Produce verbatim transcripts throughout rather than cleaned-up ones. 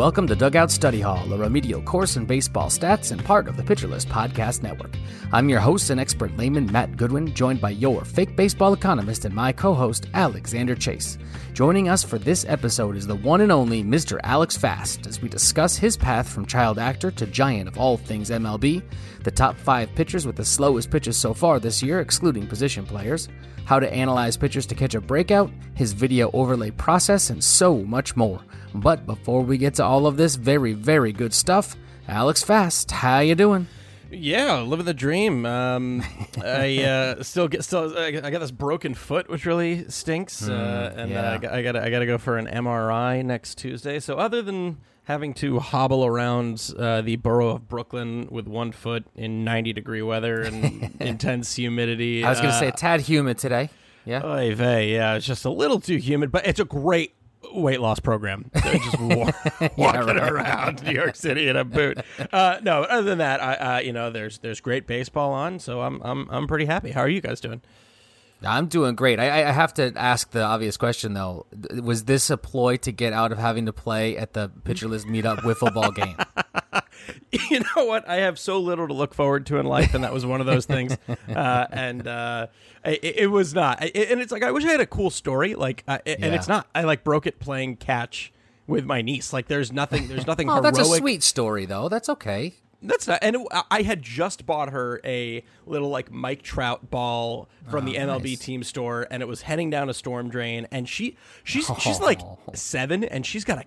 Welcome to Dugout Study Hall, a remedial course in baseball stats and part of the PitcherList Podcast Network. I'm your host and expert layman, Matt Goodwin, joined by your fake baseball economist and my co-host, Alexander Chase. Joining us for this episode is the one and only Mister Alex Fast as we discuss his path from child actor to giant of all things M L B, the top five pitchers with the slowest pitches so far this year, excluding position players, how to analyze pitchers to catch a breakout, his video overlay process, and so much more. But before we get to all of this very, very good stuff, Alex Fast, how you doing? Yeah, living the dream. Um, I uh, still get still. I got this broken foot, which really stinks, mm, uh, and yeah. uh, I got I got to go for an M R I next Tuesday. So other than having to hobble around uh, the borough of Brooklyn with one foot in ninety degree weather and intense humidity, I was going to uh, say a tad humid today. Yeah, oy vey, yeah, it's just a little too humid, but it's a great weight loss program. They're just war- walking yeah, right. around New York City in a boot. Uh, no, other than that, I, uh, you know, there's there's great baseball on, so I'm I'm I'm pretty happy. How are you guys doing? I'm doing great. I, I have to ask the obvious question though: was this a ploy to get out of having to play at the PitcherList meetup wiffle ball game? You know what? I have so little to look forward to in life, and that was one of those things. Uh, and uh, it, it was not. It, and it's like, I wish I had a cool story. Like, uh, it, yeah. and it's not. I like broke it playing catch with my niece. Like, there's nothing. There's nothing. oh, heroic. That's a sweet story, though. That's okay. That's not. And it, I had just bought her a little like Mike Trout ball from oh, the M L B nice. team store, and it was heading down a storm drain. And she, she's, oh. she's like seven, and she's got a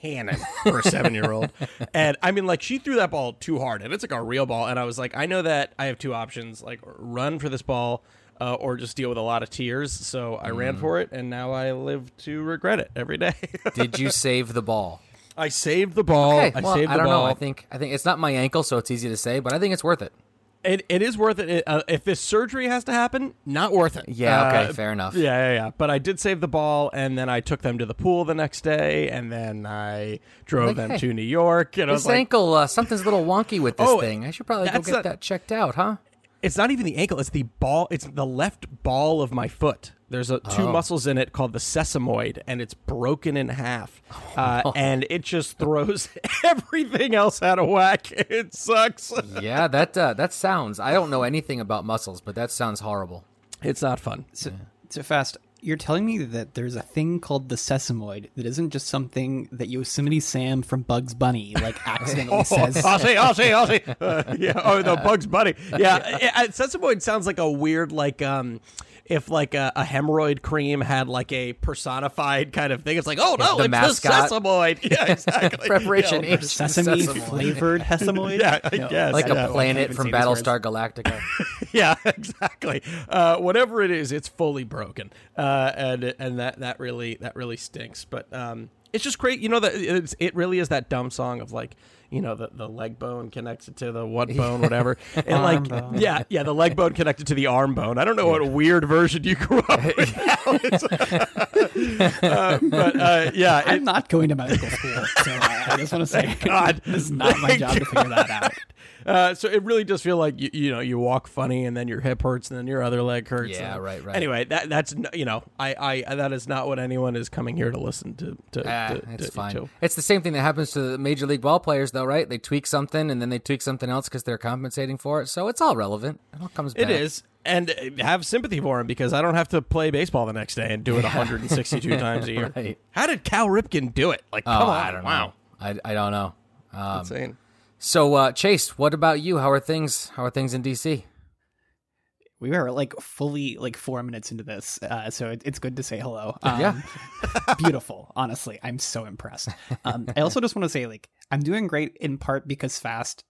cannon for a seven-year-old. And I mean, like, she threw that ball too hard, and it's like a real ball, and I was like, I know that I have two options, like run for this ball uh, or just deal with a lot of tears. So I mm. ran for it, and now I live to regret it every day. Did you save the ball? I saved the ball. Okay. I well, saved the I don't ball. know. I think I think it's not my ankle, so it's easy to say, but I think it's worth it. It it is worth it. it uh, if this surgery has to happen, not worth it. Yeah, okay, uh, fair enough. Yeah, yeah, yeah. But I did save the ball, and then I took them to the pool the next day, and then I drove like, them hey, to New York. And I was like, this ankle, uh, something's a little wonky with this oh, thing. I should probably go get a, that checked out, huh? It's not even the ankle. It's the ball. It's the left ball of my foot. There's a, two oh. muscles in it called the sesamoid, and it's broken in half, uh, and it just throws everything else out of whack. It sucks. Yeah, that uh, that sounds. I don't know anything about muscles, but that sounds horrible. It's not fun. So, yeah. so Fast, you're telling me that there's a thing called the sesamoid that isn't just something that Yosemite Sam from Bugs Bunny like accidentally oh, says. I'll see, I'll see, I'll see. Uh, yeah. Oh, no, Bugs Bunny. Yeah, yeah. Uh, sesamoid sounds like a weird like. Um, If like a, a hemorrhoid cream had like a personified kind of thing, it's like, oh no, the it's mascot. The sesamoid. Yeah, exactly. Preparation H. Sesame flavored sesamoid. Yeah, I no, guess. Like I a know. planet from Battlestar Galactica. Yeah, exactly. Uh, whatever it is, it's fully broken, uh, and and that, that really that really stinks. But um, it's just great, you know. That it's, it really is that dumb song of like. You know, the, the leg bone connected to the what bone, whatever. And like, bone. yeah, yeah, the leg bone connected to the arm bone. I don't know what weird version you grew up with, Alex. uh, but uh, yeah. I'm it, not going to medical school, so I, I just want to say God, this is not my job God. to figure that out. Uh, so it really does feel like, you, you know, you walk funny and then your hip hurts and then your other leg hurts. Yeah, and, right, right. Anyway, that that's, you know, I, I that is not what anyone is coming here to listen to. to, uh, to it's to, fine. To. It's the same thing that happens to the Major League ballplayers, though. Right, they tweak something and then they tweak something else because they're compensating for it, so it's all relevant. It all comes back. It is, and have sympathy for him because I don't have to play baseball the next day and do it yeah. one hundred sixty-two times a year. Right. How did Cal Ripken do it? Like, oh, come on, I don't wow, know. I, I don't know. Um, Insane. So, uh, Chase, what about you? How are things? How are things in D C? We are like fully like four minutes into this, uh, so it, it's good to say hello. Um, yeah, beautiful. Honestly, I'm so impressed. Um, I also just want to say like. I'm doing great in part because Fast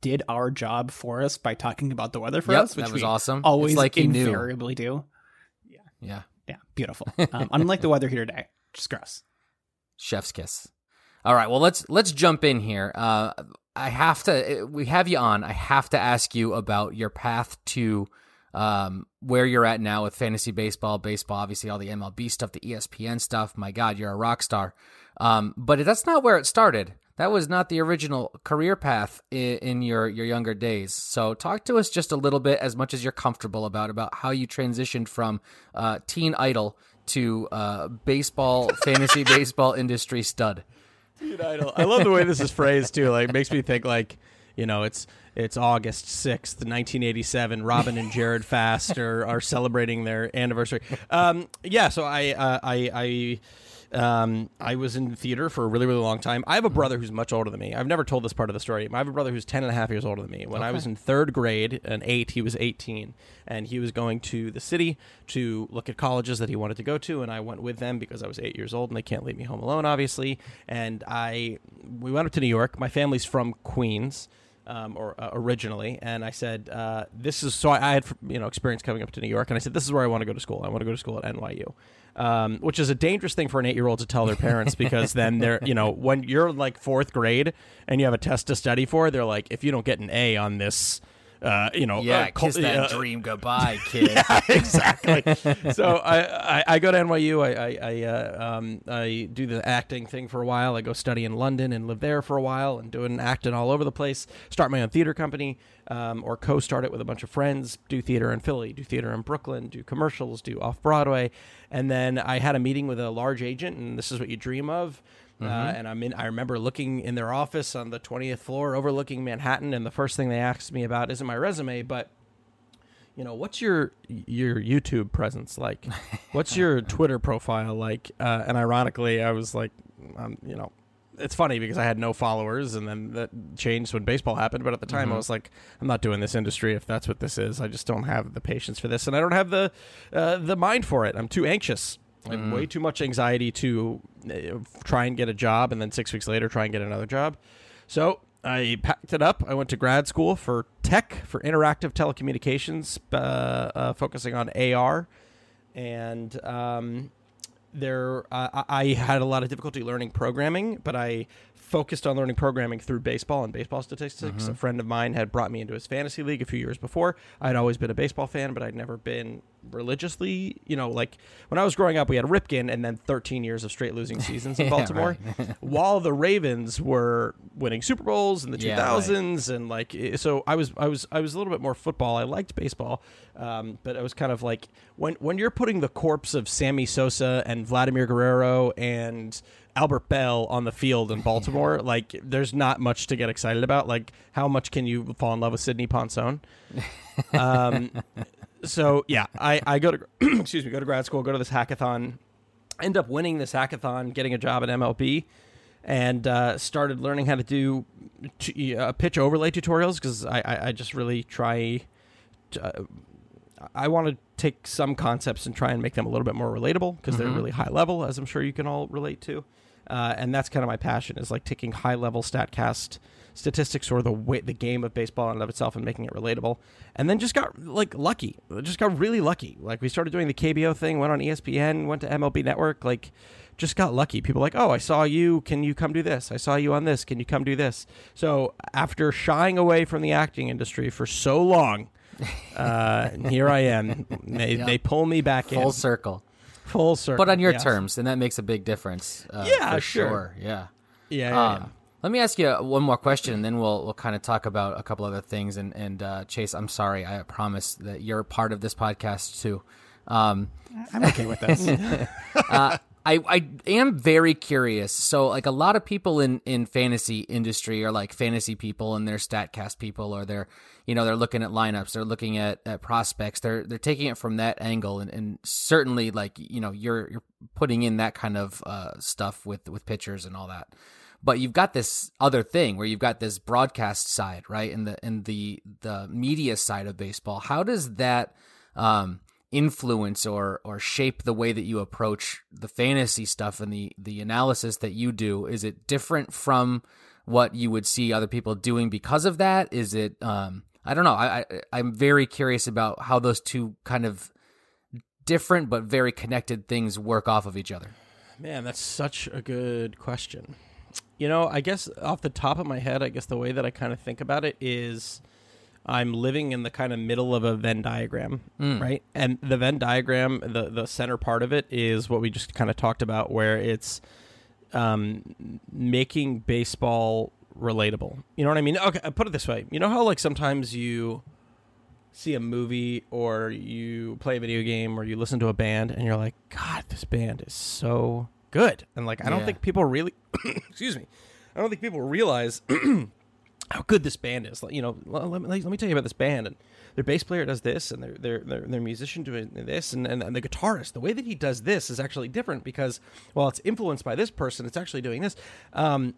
did our job for us by talking about the weather for yep, us, which that was we awesome. always it's like invariably do. Yeah. Yeah. Yeah. Beautiful. Um, unlike the weather here today. Just gross. Chef's kiss. All right. Well, let's let's jump in here. Uh, I have to, we have you on. I have to ask you about your path to um, where you're at now with fantasy baseball, baseball, obviously all the M L B stuff, the E S P N stuff. My God, you're a rock star. Um, but that's not where it started. That was not the original career path in your, your younger days. So talk to us just a little bit, as much as you're comfortable about, about how you transitioned from uh, teen idol to uh, baseball, fantasy baseball industry stud. Pete Idol. I love the way this is phrased too. Like, it makes me think like, you know, it's it's August sixth, nineteen eighty-seven. Robin and Jared Fast are, are celebrating their anniversary. Um, yeah, so I uh, I I um, I was in theater for a really really long time. I have a brother who's much older than me. I've never told this part of the story. I have a brother who's ten and a half years older than me. When okay. I was in third grade and eight, he was eighteen, and he was going to the city to look at colleges that he wanted to go to, and I went with them because I was eight years old and they can't leave me home alone, obviously. And I we went up to New York. My family's from Queens. Um, or uh, originally, and I said, uh, "This is so." I, I had you know experience coming up to New York, and I said, "This is where I want to go to school. I want to go to school at N Y U," um, which is a dangerous thing for an eight-year-old to tell their parents because then they're you know when you're like fourth grade and you have a test to study for, they're like, "If you don't get an A on this." Uh, you know, yeah, uh, kiss that uh, dream goodbye, kid. Yeah, exactly. So I, I, I go to N Y U. I I I, uh, um, I do the acting thing for a while. I go study in London and live there for a while and doing acting all over the place. Start my own theater company, um, or co-start it with a bunch of friends. Do theater in Philly. Do theater in Brooklyn. Do commercials. Do off Broadway. And then I had a meeting with a large agent, and this is what you dream of. Uh, mm-hmm. And I'm in, I remember looking in their office on the twentieth floor overlooking Manhattan. And the first thing they asked me about isn't my resume, but, you know, what's your your YouTube presence like? What's your Twitter profile like? Uh, and ironically, I was like, um, you know, it's funny because I had no followers. And then that changed when baseball happened. But at the time, mm-hmm. I was like, I'm not doing this industry if that's what this is. I just don't have the patience for this. And I don't have the uh, the mind for it. I'm too anxious. Like mm. way too much anxiety to uh, try and get a job and then six weeks later try and get another job. So I packed it up. I went to grad school for tech, for interactive telecommunications, uh, uh, focusing on A R. And um, there, uh, I had a lot of difficulty learning programming, but I focused on learning programming through baseball and baseball statistics. Mm-hmm. A friend of mine had brought me into his fantasy league a few years before. I'd always been a baseball fan, but I'd never been religiously, you know, like when I was growing up, we had Ripken and then thirteen years of straight losing seasons in Baltimore yeah, right. while the Ravens were winning Super Bowls in the yeah, two thousands. Right. And like, so I was, I was, I was a little bit more football. I liked baseball. Um, but I was kind of like when, when you're putting the corpse of Sammy Sosa and Vladimir Guerrero and Albert Bell on the field in Baltimore, like there's not much to get excited about. Like how much can you fall in love with Sidney Ponson? Um, so yeah, I, I go to, excuse me, go to grad school, go to this hackathon, end up winning this hackathon, getting a job at M L B and, uh, started learning how to do t- uh, pitch overlay tutorials. Cause I, I, I just really try to, uh, I want to take some concepts and try and make them a little bit more relatable because mm-hmm. they're really high level, as I'm sure you can all relate to. Uh, and that's kind of my passion is like taking high level StatCast statistics or the way, the game of baseball in and of itself and making it relatable. And then just got like lucky, just got really lucky. Like we started doing the K B O thing, went on E S P N, went to M L B Network, like just got lucky. People were like, oh, I saw you. Can you come do this? I saw you on this. Can you come do this? So after shying away from the acting industry for so long, uh here I am. They yep. they pull me back full in full circle, full circle. But on your yes. terms, and that makes a big difference. Uh, yeah, for sure. sure. Yeah, yeah, yeah, um, yeah. Let me ask you one more question, and then we'll we'll kind of talk about a couple other things. And and uh, Chase, I'm sorry, I promise that you're part of this podcast too. Um, I'm okay with this. uh, I I am very curious. So like a lot of people in, in fantasy industry are like fantasy people and they're StatCast people or they're, you know, they're looking at lineups, they're looking at, at prospects. They're they're taking it from that angle and, and certainly like, you know, you're you're putting in that kind of uh, stuff with, with pitchers and all that. But you've got this other thing where you've got this broadcast side, right? And the and the the media side of baseball. How does that um influence or or shape the way that you approach the fantasy stuff and the the analysis that you do? Is it different from what you would see other people doing because of that? Is it um I don't know I, I I'm very curious about how those two kind of different but very connected things work off of each other. Man, that's such a good question. You know, I guess off the top of my head, I guess the way that I kind of think about it is I'm living in the kind of middle of a Venn diagram, mm. right? And the Venn diagram, the, the center part of it is what we just kind of talked about, where it's um, making baseball relatable. You know what I mean? Okay, I'll put it this way. You know how like sometimes you see a movie or you play a video game or you listen to a band and you're like, God, this band is so good. And like, I don't yeah. think people really, excuse me, I don't think people realize how good this band is. Like, you know, let me, let me tell you about this band. And their bass player does this, and their their their, their musician doing this, and, and and the guitarist. The way that he does this is actually different because while it's influenced by this person, it's actually doing this. Um,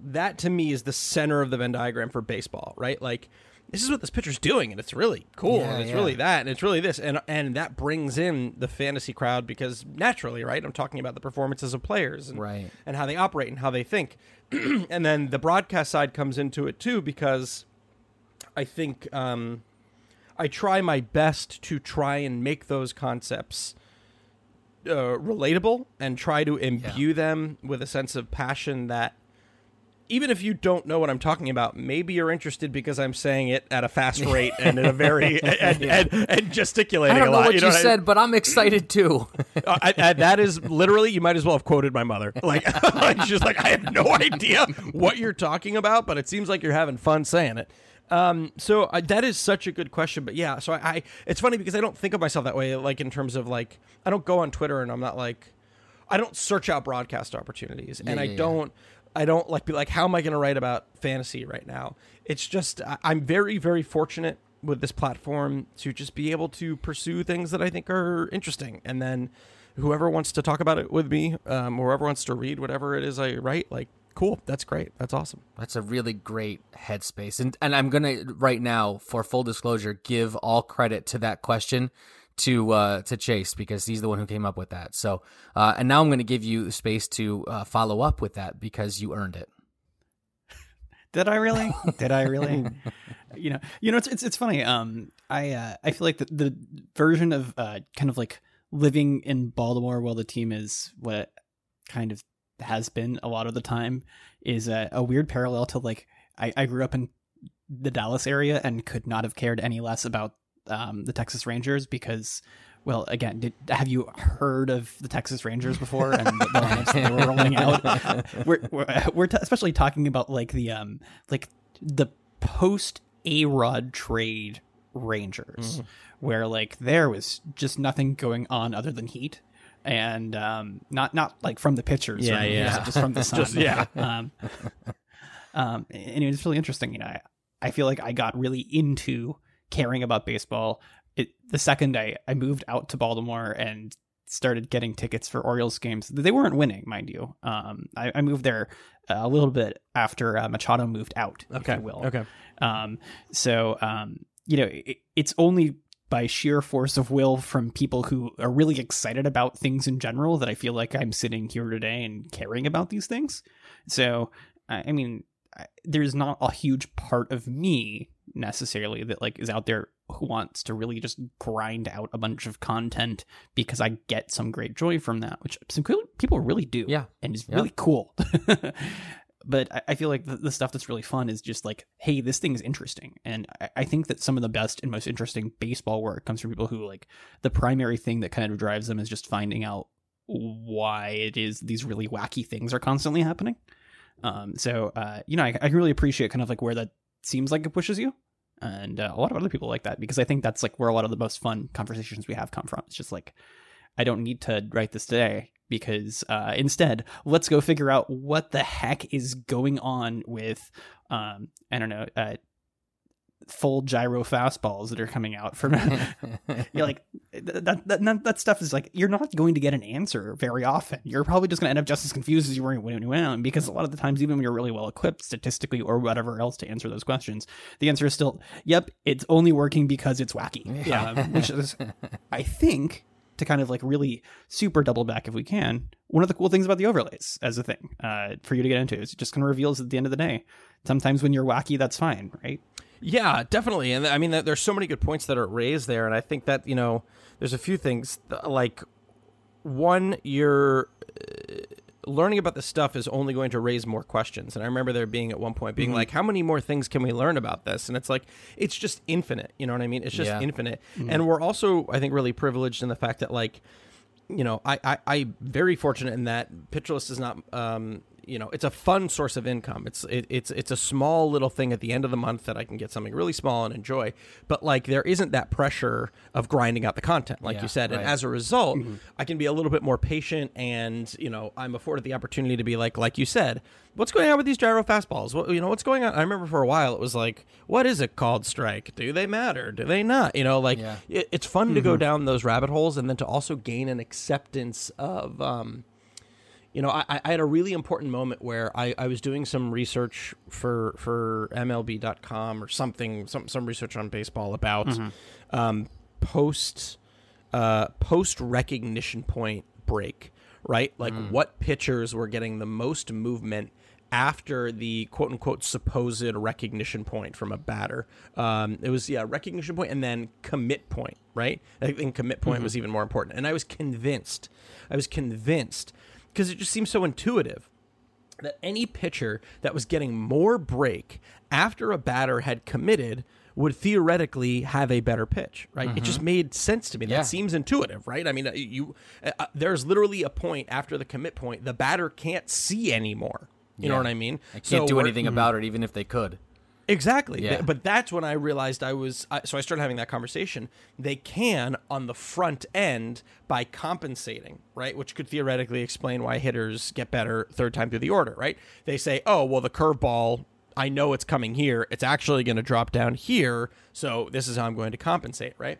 that to me is the center of the Venn diagram for baseball, right? Like, this is what this pitcher's doing, and it's really cool, yeah, and it's yeah. really that, and it's really this, and and that brings in the fantasy crowd because naturally, right? I'm talking about the performances of players, and, right. and how they operate and how they think, and then the broadcast side comes into it too because I think um, I try my best to try and make those concepts uh, relatable and try to imbue yeah. them with a sense of passion that. Even if you don't know what I'm talking about, maybe you're interested because I'm saying it at a fast rate and in a very and, yeah. and, and gesticulating a lot. I don't know lot, what you, know you what said, I, but I'm excited too. I, I, that is literally, you might as well have quoted my mother. Like, she's like, I have no idea what you're talking about, but it seems like you're having fun saying it. Um, so uh, that is such a good question, but yeah. So I, I, it's funny because I don't think of myself that way. Like in terms of like, I don't go on Twitter and I'm not like, I don't search out broadcast opportunities, and yeah, I yeah, don't. Yeah. I don't like be like, how am I going to write about fantasy right now? It's just, I'm very, very fortunate with this platform to just be able to pursue things that I think are interesting. And then whoever wants to talk about it with me, um, or whoever wants to read whatever it is I write, like, cool, that's great. That's awesome. That's a really great headspace. And, and I'm going to right now, for full disclosure, give all credit to that question to uh, to Chase, because he's the one who came up with that. So, uh, and now I'm going to give you space to uh, follow up with that because you earned it. Did I really? Did I really? You know, you know, it's it's, it's funny. Um, I uh, I feel like the, the version of uh, kind of like living in Baltimore while the team is what it kind of has been a lot of the time is a, a weird parallel to like I, I grew up in the Dallas area and could not have cared any less about Um, the Texas Rangers because, well, again, did, have you heard of the Texas Rangers before? And the, the lineups they were rolling out. We're we're, we're t- especially talking about like the um like the post A-Rod trade Rangers, mm. where like there was just nothing going on other than heat, and um not not like from the pitchers, yeah, right? yeah, just from the sun, just, yeah. Um, um, and it was really interesting. You know, I, I feel like I got really into caring about baseball it, the second I, I moved out to Baltimore and started getting tickets for Orioles games. They weren't winning, mind you. Um, I, I moved there a little bit after uh, Machado moved out, okay. if you will. Okay. Um, so, um, you know, it, it's only by sheer force of will from people who are really excited about things in general that I feel like I'm sitting here today and caring about these things. So, I mean, there's not a huge part of me necessarily that like is out there who wants to really just grind out a bunch of content because I get some great joy from that, which some cool people really do. Yeah. And it's yeah. really cool. But I, I feel like the, the stuff that's really fun is just like, hey, this thing is interesting. And I, I think that some of the best and most interesting baseball work comes from people who like the primary thing that kind of drives them is just finding out why it is these really wacky things are constantly happening. Um, so, uh, you know, I, I really appreciate kind of like where that seems like it pushes you, and uh, a lot of other people like that, because I think that's like where a lot of the most fun conversations we have come from. It's just like, I don't need to write this today because uh instead let's go figure out what the heck is going on with um I don't know uh full gyro fastballs that are coming out from you're like that, that that stuff is like you're not going to get an answer very often. You're probably just going to end up just as confused as you were when you went out, because a lot of the times, even when you're really well equipped statistically or whatever else to answer those questions, the answer is still yep, it's only working because it's wacky. Yeah. Um, which is, I think, to kind of like really super double back if we can, one of the cool things about the overlays as a thing uh for you to get into is it just kind of reveals at the end of the day sometimes when you're wacky that's fine, right? Yeah, definitely. And I mean, there's so many good points that are raised there. And I think that, you know, there's a few things like one, you're learning about this stuff is only going to raise more questions. And I remember there being at one point being mm-hmm. like, how many more things can we learn about this? And it's like, it's just infinite. You know what I mean? It's just yeah. infinite. Mm-hmm. And we're also, I think, really privileged in the fact that like, you know, I, I, I'm very fortunate in that PitcherList is not, um, you know, it's a fun source of income. It's it, it's it's a small little thing at the end of the month that I can get something really small and enjoy. But like, there isn't that pressure of grinding out the content, like yeah, you said. Right. And as a result, mm-hmm. I can be a little bit more patient, and you know, I'm afforded the opportunity to be like, like you said, what's going on with these gyro fastballs? What, you know, what's going on? I remember for a while it was like, what is a called strike? Do they matter? Do they not? You know, like yeah. it, it's fun mm-hmm. to go down those rabbit holes, and then to also gain an acceptance of. Um, You know, I, I had a really important moment where I, I was doing some research for for M L B dot com or something, some some research on baseball about mm-hmm. um, post uh, post recognition point break, right? Like mm. what pitchers were getting the most movement after the quote unquote supposed recognition point from a batter. Um, it was yeah recognition point and then commit point, right? I think commit point mm-hmm. was even more important, and I was convinced, I was convinced. Because it just seems so intuitive that any pitcher that was getting more break after a batter had committed would theoretically have a better pitch, right? Mm-hmm. It just made sense to me. Yeah. That seems intuitive, right? I mean, you uh, there's literally a point after the commit point, the batter can't see anymore. You yeah. know what I mean? They can't so do anything mm-hmm. about it, even if they could. Exactly. Yeah. But that's when I realized I was, so I started having that conversation. They can on the front end by compensating, right? Which could theoretically explain why hitters get better third time through the order, right? They say, oh, well, the curveball, I know it's coming here. It's actually going to drop down here. So this is how I'm going to compensate, right?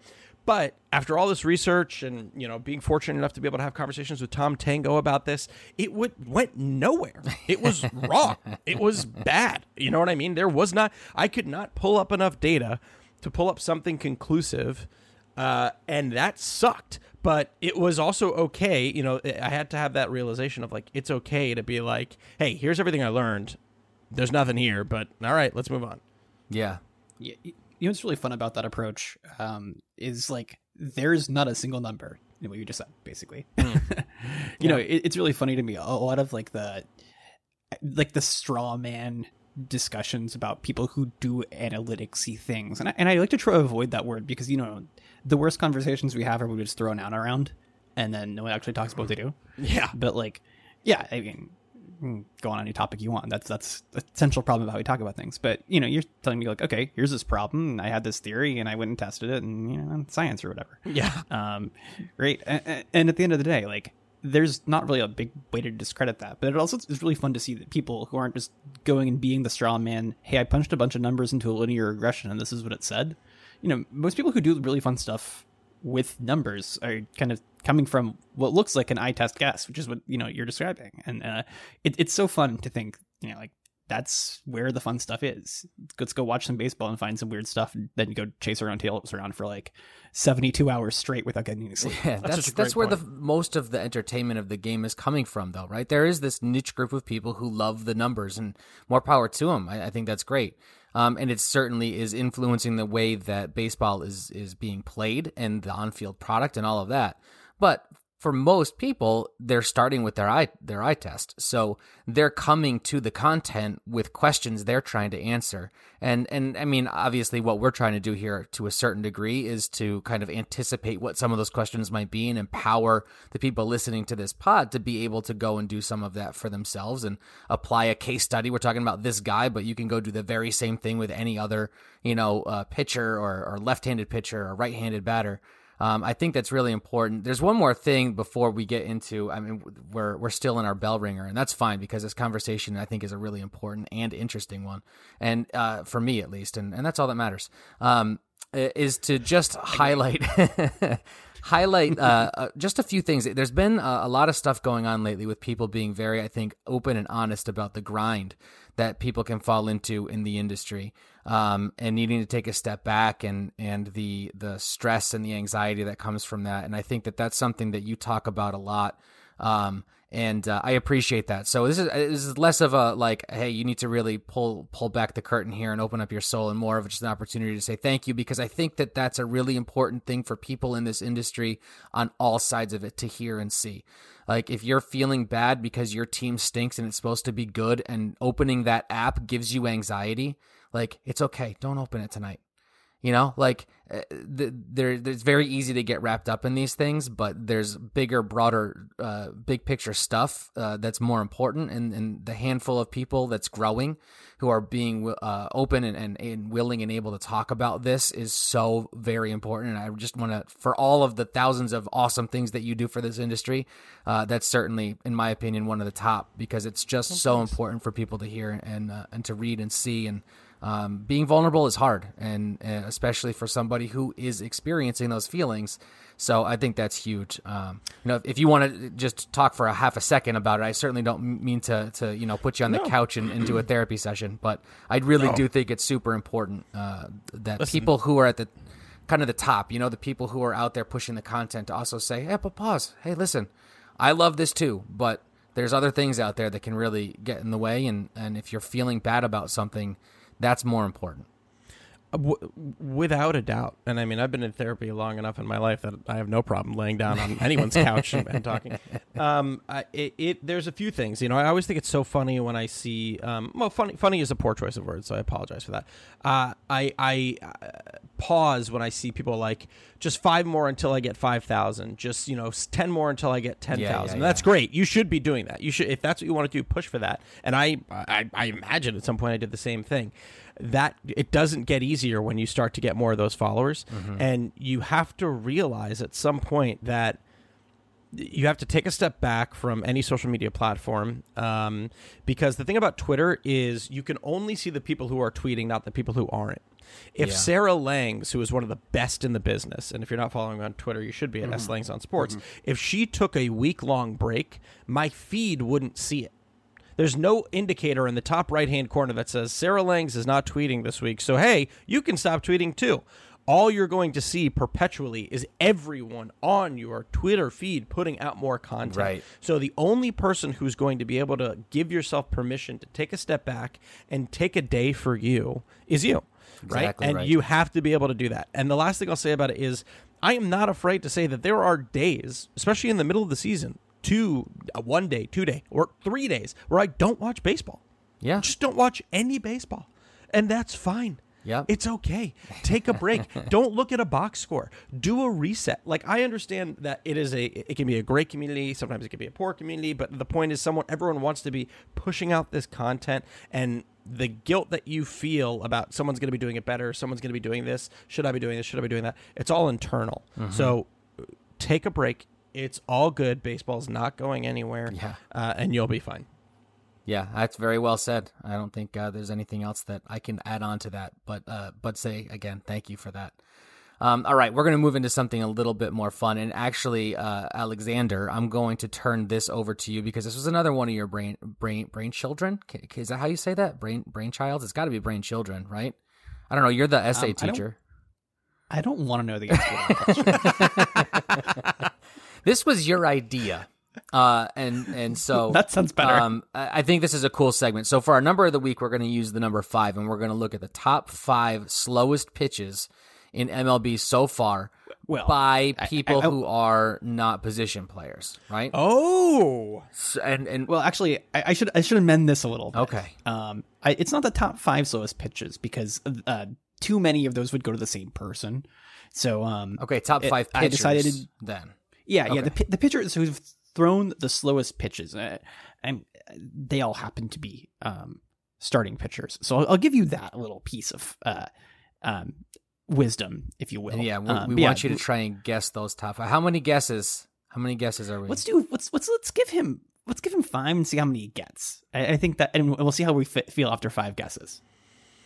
But after all this research and, you know, being fortunate enough to be able to have conversations with Tom Tango about this, it would went nowhere. It was wrong. It was bad. You know what I mean? There was not I could not pull up enough data to pull up something conclusive. Uh, and that sucked. But it was also OK. You know, I had to have that realization of like, it's OK to be like, hey, here's everything I learned. There's nothing here. But all right, let's move on. Yeah. Yeah. You know what's really fun about that approach um, is like there's not a single number in what you just said, basically. Mm. you yeah. know, it, it's really funny to me. A lot of like the like the straw man discussions about people who do analytics-y things, and I, and I like to try to avoid that word because you know the worst conversations we have are we just throw an out around and then no one actually talks about what they do. Yeah, but like, yeah, I mean. Go on any topic you want. That's that's the central problem about how we talk about things. But you know, you're telling me like, okay, here's this problem, and I had this theory, and I went and tested it, and you know, science or whatever. Yeah. Um, great. And, and at the end of the day, like, there's not really a big way to discredit that. But it also is really fun to see that people who aren't just going and being the straw man. Hey, I punched a bunch of numbers into a linear regression, and this is what it said. You know, most people who do really fun stuff with numbers are kind of coming from what looks like an eye test guess, which is what, you know, you're describing. And uh, it, it's so fun to think, you know, like that's where the fun stuff is. Let's go watch some baseball and find some weird stuff and then go chase our own tails around for like seventy-two hours straight without getting any sleep. Yeah, that's that's, that's where the most of the entertainment of the game is coming from, though, right? There is this niche group of people who love the numbers and more power to them. I, I think that's great. Um, and it certainly is influencing the way that baseball is, is being played and the on-field product and all of that. But for most people, they're starting with their eye their eye test. So they're coming to the content with questions they're trying to answer. And and I mean, obviously, what we're trying to do here to a certain degree is to kind of anticipate what some of those questions might be and empower the people listening to this pod to be able to go and do some of that for themselves and apply a case study. We're talking about this guy, but you can go do the very same thing with any other, you know, uh, pitcher or, or left-handed pitcher or right-handed batter. Um, I think that's really important. There's one more thing before we get into, I mean, we're we're still in our bell ringer, and that's fine because this conversation, I think, is a really important and interesting one, and uh, for me at least, and, and that's all that matters, um, is to just highlight highlight uh, uh, just a few things. There's been a, a lot of stuff going on lately with people being very, I think, open and honest about the grind that people can fall into in the industry, um, and needing to take a step back and, and the, the stress and the anxiety that comes from that. And I think that that's something that you talk about a lot. Um, and, uh, I appreciate that. So this is, this is less of a, like, hey, you need to really pull, pull back the curtain here and open up your soul, and more of just an opportunity to say thank you, because I think that that's a really important thing for people in this industry on all sides of it to hear and see. Like, if you're feeling bad because your team stinks and it's supposed to be good and opening that app gives you anxiety, like, it's okay. Don't open it tonight. You know, like there, it's very easy to get wrapped up in these things, but there's bigger, broader, uh, big picture stuff uh, that's more important. And, and the handful of people that's growing who are being uh, open and, and, and willing and able to talk about this is so very important. And I just want to, for all of the thousands of awesome things that you do for this industry, uh, that's certainly, in my opinion, one of the top, because it's just Thanks. so important for people to hear and uh, and to read and see. And Um, being vulnerable is hard, and, and especially for somebody who is experiencing those feelings. So I think that's huge. Um, you know, if, if you want to just talk for a half a second about it, I certainly don't mean to, to you know, put you on no. the couch and, and do a therapy session, but I really no. do think it's super important uh, that Listen. people who are at the kind of the top, you know, the people who are out there pushing the content, to also say, hey, but pause. Hey, listen, I love this too, but there's other things out there that can really get in the way. And, and if you're feeling bad about something, that's more important. Without a doubt. And I mean, I've been in therapy long enough in my life that I have no problem laying down on anyone's couch and, and talking. Um, I, it, it, there's a few things, you know, I always think it's so funny when I see, um, well, funny, funny is a poor choice of words, so I apologize for that. Uh, I, I uh, pause when I see people like just five more until I get five thousand, just, you know, ten more until I get ten thousand. Yeah, yeah, yeah. That's great. You should be doing that. You should, if that's what you want to do, push for that. And I, I, I imagine at some point I did the same thing. That it doesn't get easier when you start to get more of those followers. Mm-hmm. And you have to realize at some point that you have to take a step back from any social media platform, um, because the thing about Twitter is you can only see the people who are tweeting, not the people who aren't. If yeah. Sarah Langs, who is one of the best in the business, and if you're not following me on Twitter, you should be at mm-hmm. S Langs on Sports. Mm-hmm. If she took a week-long break, my feed wouldn't see it. There's no indicator in the top right-hand corner that says Sarah Langs is not tweeting this week, so hey, you can stop tweeting too. All you're going to see perpetually is everyone on your Twitter feed putting out more content. Right. So the only person who's going to be able to give yourself permission to take a step back and take a day for you is you. Right? Exactly and right. You have to be able to do that. And the last thing I'll say about it is I am not afraid to say that there are days, especially in the middle of the season, two, one day, two day, or three days where I don't watch baseball. Yeah. Just don't watch any baseball. And that's fine. Yeah. It's okay. Take a break. Don't look at a box score. Do a reset. Like, I understand that it is a, it can be a great community. Sometimes it can be a poor community, but the point is someone, everyone wants to be pushing out this content, and the guilt that you feel about someone's going to be doing it better. Someone's going to be doing this. Should I be doing this? Should I be doing that? It's all internal. Mm-hmm. So take a break. It's all good. Baseball's not going anywhere, yeah. uh, and you'll be fine. Yeah, that's very well said. I don't think uh, there's anything else that I can add on to that, but uh, but say, again, thank you for that. Um, all right, we're going to move into something a little bit more fun. And actually, uh, Alexander, I'm going to turn this over to you because this was another one of your brain brain brain children. Is that how you say that? Brain brainchilds? It's got to be brain children, right? I don't know. You're the essay um, teacher. I don't, I don't want to know the answer. This was your idea, uh, and and so that sounds better. Um, I think this is a cool segment. So for our number of the week, we're going to use the number five, and we're going to look at the top five slowest pitches in M L B so far well, by people I, I, I, who are not position players, right? Oh, so, and and well, actually, I, I should I should amend this a little bit. Okay, um, I, it's not the top five slowest pitches because uh, too many of those would go to the same person. So um, okay, top five it, pitchers. I decided to, then. Yeah, okay. yeah. The the pitchers who've thrown the slowest pitches, uh, and they all happen to be um, starting pitchers. So I'll, I'll give you that little piece of uh, um, wisdom, if you will. And yeah, we, um, we want yeah. you to try and guess those top. How many guesses? How many guesses are we? Let's do. Let's let's let's give him. Let's give him five and see how many he gets. I, I think that, and we'll see how we fit, feel after five guesses.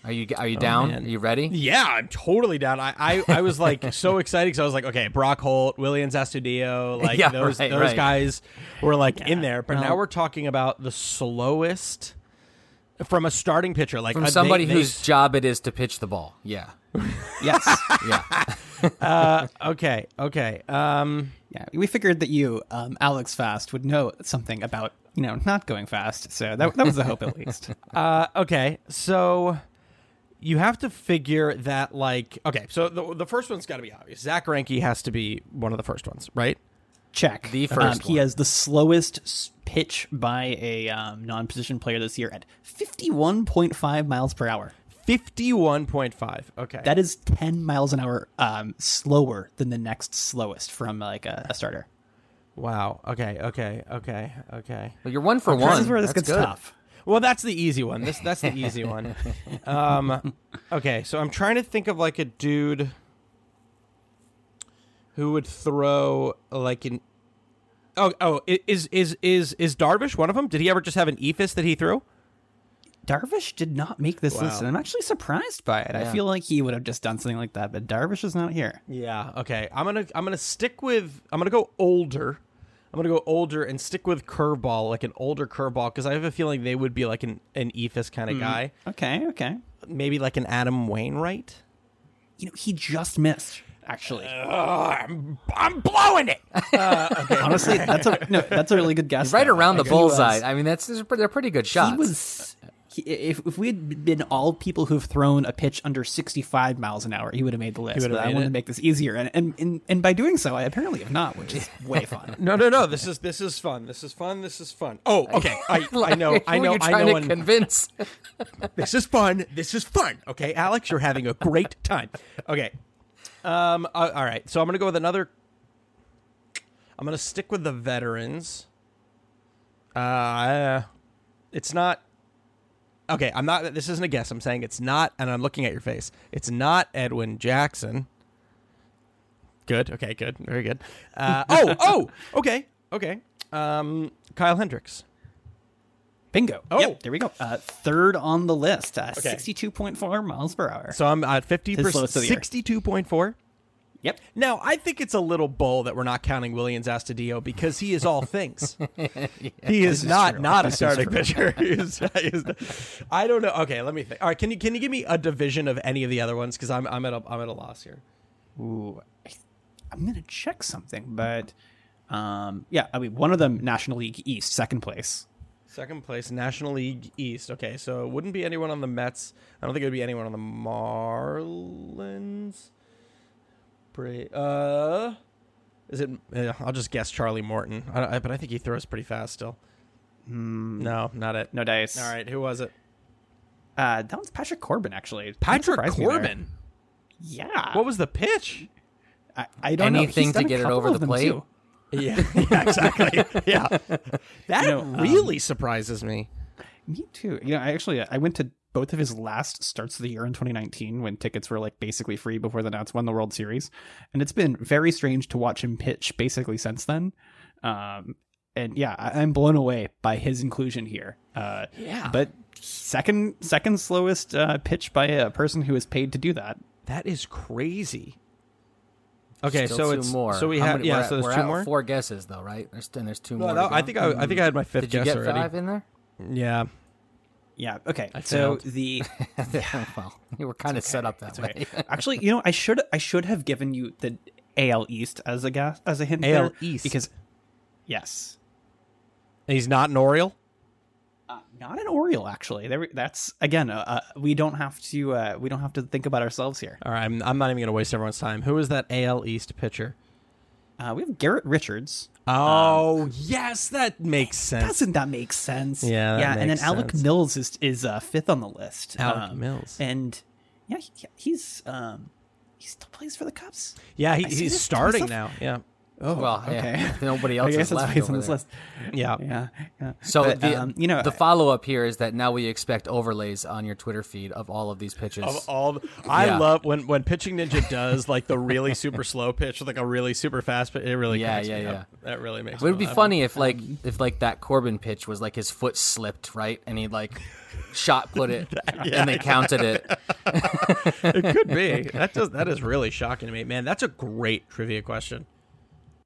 Are you are you down? Oh, are you ready? Yeah, I'm totally down. I, I, I was like so excited because I was like, okay, Brock Holt, Willians Astudillo, like yeah, those right, those right. guys were like yeah. in there. But well, now we're talking about the slowest from a starting pitcher, like from a, somebody they, whose they... job it is to pitch the ball. Yeah. Yes. yeah. uh, okay. Okay. Um, yeah. We figured that you, um, Alex Fast, would know something about you know not going fast. So that that was the hope at least. uh, okay. So. You have to figure that, like, okay, so the, the first one's got to be obvious. Zach Greinke has to be one of the first ones, right? Check. The first um, one. He has the slowest pitch by a um, non-position player this year at fifty-one point five miles per hour. fifty-one point five. Okay. That is ten miles an hour um, slower than the next slowest from like a, a starter. Wow. Okay. Okay. Okay. Okay. Well, you're one for okay, one. This is where this that's gets good. Tough. Well, that's the easy one. This that's the easy one. Um, okay. So I'm trying to think of like a dude who would throw like an. Oh, oh, is is is is Darvish one of them? Did he ever just have an ephus that he threw? Darvish did not make this wow. list, and I'm actually surprised by it. Yeah. I feel like he would have just done something like that, but Darvish is not here. Yeah. Okay. I'm gonna I'm gonna stick with I'm gonna go older. I'm gonna go older and stick with curveball, like an older curveball, because I have a feeling they would be like an an ephus kind of mm. guy. Okay. Okay. Maybe like an Adam Wainwright. You know, he just missed. Actually, uh, I'm, I'm blowing it. Uh, okay. Honestly, that's a no. That's a really good guess. He's right though. Around the bullseye. Was, I mean, that's they're pretty good shots. He was, he, if if we had been all people who've thrown a pitch under sixty-five miles an hour, he would have made the list. But I wanted it. to make this easier, and, and and and by doing so, I apparently have not, which is way fun. no, no, no. This is this is fun. This is fun. This is fun. Oh, okay. I I know. I know. I know. I know to convince. This is fun. This is fun. Okay, Alex, you're having a great time. Okay. Um. Uh, all right. So I'm gonna go with another. I'm gonna stick with the veterans. Uh, it's not. Okay. I'm not. This isn't a guess. I'm saying it's not. And I'm looking at your face. It's not Edwin Jackson. Good. Okay. Good. Very good. Uh. oh. Oh. Okay. Okay. Um. Kyle Hendricks. Bingo. Oh, yep, there we go. Uh, third on the list, uh, okay. sixty-two point four miles per hour. So I'm at fifty percent, sixty-two point four. Yep. Now, I think it's a little bull that we're not counting Willians Astudillo because he is all things. yeah, he is not true. not a starting pitcher. he is, he is the, I don't know. Okay, let me think. All right, can you can you give me a division of any of the other ones because I'm I'm at a I'm at a loss here. Ooh, I'm gonna check something, but um, yeah, I mean one of them, National League East, second place. Second place, National League East. Okay, so it wouldn't be anyone on the Mets. I don't think it would be anyone on the Marlins. Pretty, uh, is it? Uh, I'll just guess Charlie Morton. I, I, but I think he throws pretty fast still. Mm, no, not it. No dice. All right, who was it? Uh, that one's Patrick Corbin, actually. Patrick Corbin? Yeah. What was the pitch? I, I don't Anything know. Anything to get it over the plate? Too. yeah, yeah, exactly. Yeah, that you know, really um, surprises me. Me too. You know, I actually I went to both of his last starts of the year in twenty nineteen when tickets were like basically free before the Nats won the World Series, and it's been very strange to watch him pitch basically since then. Um, and yeah, I, I'm blown away by his inclusion here. Uh, yeah, but second second slowest uh, pitch by a person who is paid to do that. That is crazy. Okay, Still so two it's more. So we have yeah. At, so there's two more. Four guesses though, right? There's, and there's two no, more. No, I think I, I think I had my fifth Did you guess get already. Five in there? Yeah, yeah. Okay, I so failed. the yeah. well, you were kind it's of okay. set up that it's way. Okay. Actually, you know, I should I should have given you the A L East as a guess as a hint. A L there, East because yes, and he's not an Oriole. Uh, not an Oriole, actually. There, that's again. Uh, we don't have to. Uh, we don't have to think about ourselves here. All right, I'm, I'm not even going to waste everyone's time. Who is that A L East pitcher? Uh, we have Garrett Richards. Oh um, yes, that makes sense. Doesn't that make sense? Yeah, yeah. And then sense. Alec Mills is is uh, fifth on the list. Alec um, Mills, and yeah, he, he's um, he still plays for the Cubs. Yeah, he, he's starting now. Yeah. Oh, well, okay. Yeah. Nobody else is left on this there. list. Yeah. yeah, yeah. So but, the um, you know the follow up here is that now we expect overlays on your Twitter feed of all of these pitches. Of all, the, I yeah. love when, when Pitching Ninja does like the really super slow pitch with like a really super fast pitch. It really yeah yeah me yeah. Up. That really makes. It would be laugh. funny if like if like that Corbin pitch was like his foot slipped right and he like shot put it yeah, and they counted it. It could be. That does that is really shocking to me, man. That's a great trivia question.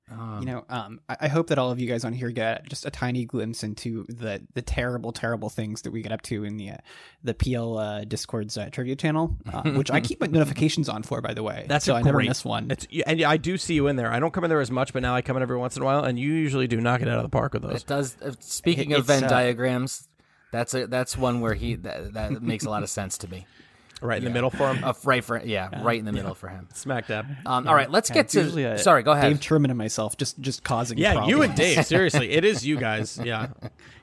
Um, you know, um, I, I hope that all of you guys on here get just a tiny glimpse into the, the terrible, terrible things that we get up to in the uh, the P L uh, Discord's uh, trivia channel, uh, which I keep my notifications on for, by the way. That's so I great, never miss one. It's, and I do see you in there. I don't come in there as much, but now I come in every once in a while, and you usually do knock it out of the park with those. It does. Uh, speaking it, of Venn uh, diagrams, that's a, that's one where he that, that makes a lot of sense to me. Right in yeah. the middle for him? Uh, right for yeah, yeah, right in the middle yeah. for him. Smack dab. Um, yeah. All right, let's yeah, get to... A, sorry, go ahead. Dave Truman and myself just, just causing yeah, problems. Yeah, you and Dave, seriously. It is you guys, yeah.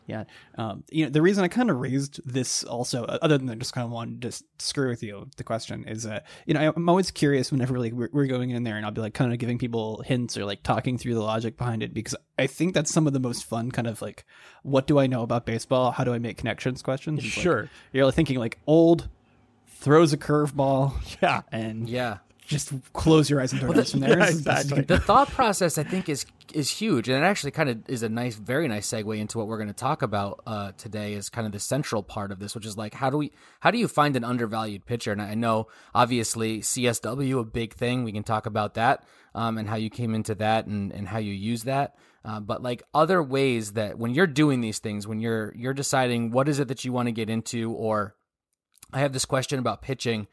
yeah. Um, you know, the reason I kind of raised this also, other than I just kind of wanted to screw with you, the question is that, you know, I'm always curious whenever like we're, we're going in there and I'll be like kind of giving people hints or like talking through the logic behind it, because I think that's some of the most fun kind of like, what do I know about baseball? How do I make connections questions? It's sure. Like, you're thinking like old... throws a curveball, yeah, and yeah, just close your eyes and turn well, the, from there. Yeah, exactly. The thought process, I think, is is huge, and it actually kind of is a nice, very nice segue into what we're going to talk about uh, today. Is kind of the central part of this, which is like how do we, how do you find an undervalued pitcher? And I know obviously C S W a big thing. We can talk about that um, and how you came into that and and how you use that. Uh, but like other ways that when you're doing these things, when you're you're deciding what is it that you want to get into, or I have this question about pitching.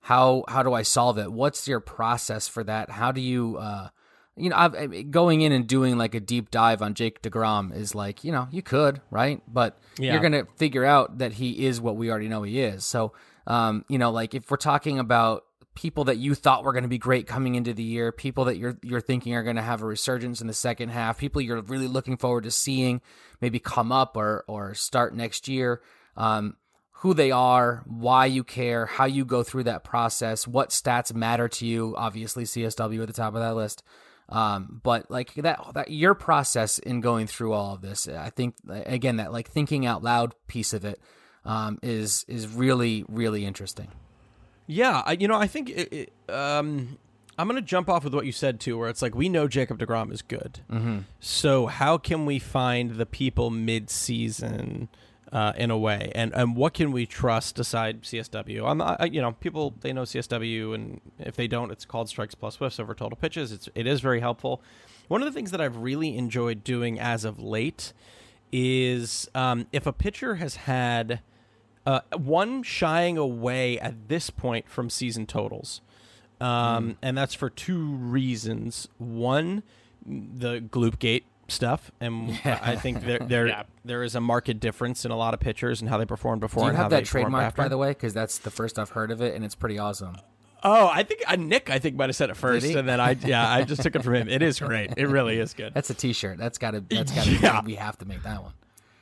How how do I solve it? What's your process for that? How do you, uh, you know, I've, going in and doing like a deep dive on Jake DeGrom is like, you know, you could, right? But yeah. you're going to figure out that he is what we already know he is. So, um, you know, like if we're talking about people that you thought were going to be great coming into the year, people that you're you're thinking are going to have a resurgence in the second half, people you're really looking forward to seeing maybe come up or or start next year. Um, who they are, why you care, how you go through that process, what stats matter to you, obviously C S W at the top of that list. Um, but like that, that, your process in going through all of this, I think, again, that like thinking out loud piece of it um, is, is really, really interesting. Yeah. I, you know, I think it, it, um, I'm going to jump off with what you said too, where it's like, we know Jacob DeGrom is good. Mm-hmm. So how can we find the people mid season Uh, in a way, and and what can we trust aside C S W? I'm I, you know people they know C S W, and if they don't, it's called strikes plus whiffs over total pitches. It's it is very helpful. One of the things that I've really enjoyed doing as of late is um, if a pitcher has had uh, one shying away at this point from season totals, um, mm. and that's for two reasons. One, the Gloopgate stuff, and yeah. I think there there yeah. there is a marked difference in a lot of pitchers and how they performed before. Do you and have how that trademarked, by the way? Because that's the first I've heard of it, and it's pretty awesome. Oh, I think uh, Nick, I think might have said it first, and then I yeah, I just took it from him. It is great. It really is good. That's a T-shirt. That's gotta. That's gotta. Yeah. Be, we have to make that one.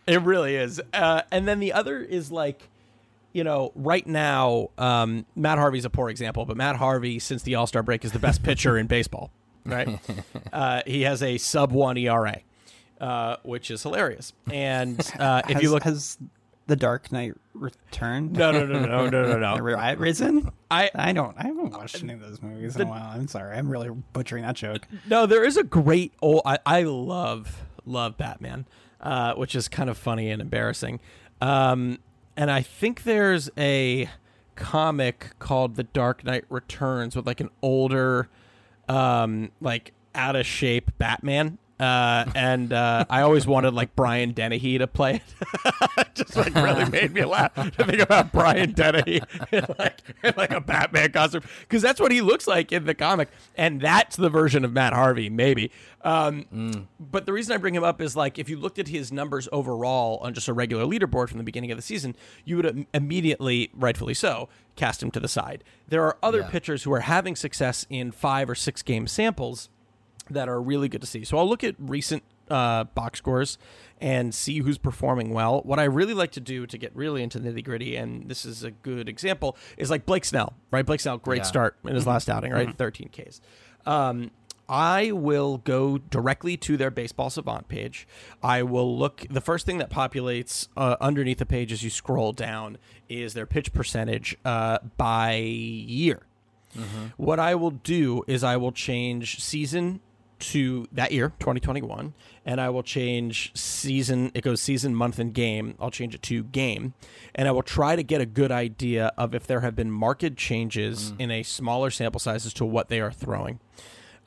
It really is. Uh, and then the other is like, you know, right now, um, Matt Harvey's a poor example, but Matt Harvey since the All-Star break is the best pitcher in baseball. Right. Uh, he has a sub one E R A, uh, which is hilarious. And uh, if has, you look, has the Dark Knight returned? No, no, no, no, no, no, no. Risen? I, I don't. I haven't watched any of those movies the, in a while. I'm sorry. I'm really butchering that joke. No, there is a great old. I, I love love Batman, uh, which is kind of funny and embarrassing. Um, and I think there's a comic called The Dark Knight Returns with like an older, um like out of shape Batman, uh and uh I always wanted like Brian Dennehy to play it. Just like really made me laugh to think about Brian Dennehy in like in like a Batman costume, because that's what he looks like in the comic, and that's the version of Matt Harvey maybe. um mm. But the reason I bring him up is like if you looked at his numbers overall on just a regular leaderboard from the beginning of the season, you would immediately, rightfully so, cast him to the side. There are other yeah. pitchers who are having success in five or six game samples that are really good to see. So I'll look at recent uh, box scores and see who's performing well. What I really like to do to get really into the nitty gritty, and this is a good example, is like Blake Snell, right? Blake Snell, great yeah. start in his last outing, right? thirteen Ks. Um, I will go directly to their Baseball Savant page. I will look. The first thing that populates uh, underneath the page as you scroll down is their pitch percentage uh, by year. Mm-hmm. What I will do is I will change season to that year, twenty twenty-one, and I will change season. It goes season, month, and game. I'll change it to game, and I will try to get a good idea of if there have been marked changes mm. in a smaller sample size as to what they are throwing.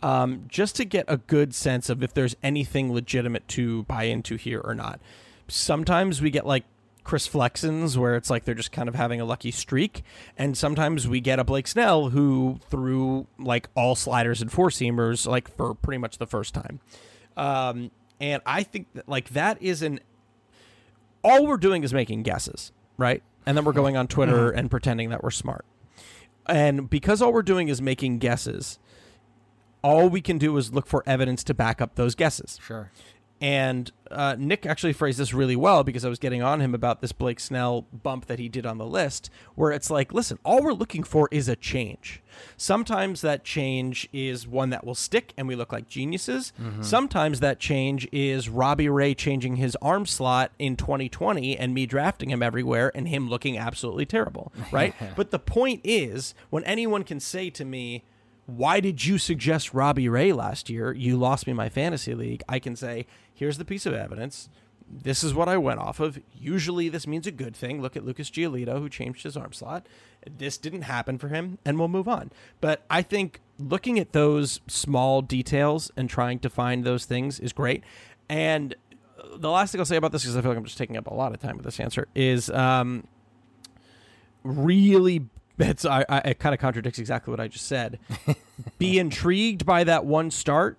Um, just to get a good sense of if there's anything legitimate to buy into here or not. Sometimes we get like Chris Flexen's where it's like they're just kind of having a lucky streak. And sometimes we get a Blake Snell who threw like all sliders and four-seamers like for pretty much the first time. Um, and I think that like that is an... All we're doing is making guesses, right? And then we're going on Twitter and pretending that we're smart. And because all we're doing is making guesses, all we can do is look for evidence to back up those guesses. Sure. And uh, Nick actually phrased this really well, because I was getting on him about this Blake Snell bump that he did on the list, where it's like, listen, all we're looking for is a change. Sometimes that change is one that will stick and we look like geniuses. Mm-hmm. Sometimes that change is Robbie Ray changing his arm slot in twenty twenty and me drafting him everywhere and him looking absolutely terrible, right? But the point is, when anyone can say to me, why did you suggest Robbie Ray last year? You lost me my fantasy league. I can say, here's the piece of evidence. This is what I went off of. Usually this means a good thing. Look at Lucas Giolito, who changed his arm slot. This didn't happen for him, and we'll move on. But I think looking at those small details and trying to find those things is great. And the last thing I'll say about this, because I feel like I'm just taking up a lot of time with this answer, is um, really It's, I, I, it kind of contradicts exactly what I just said. Be intrigued by that one start,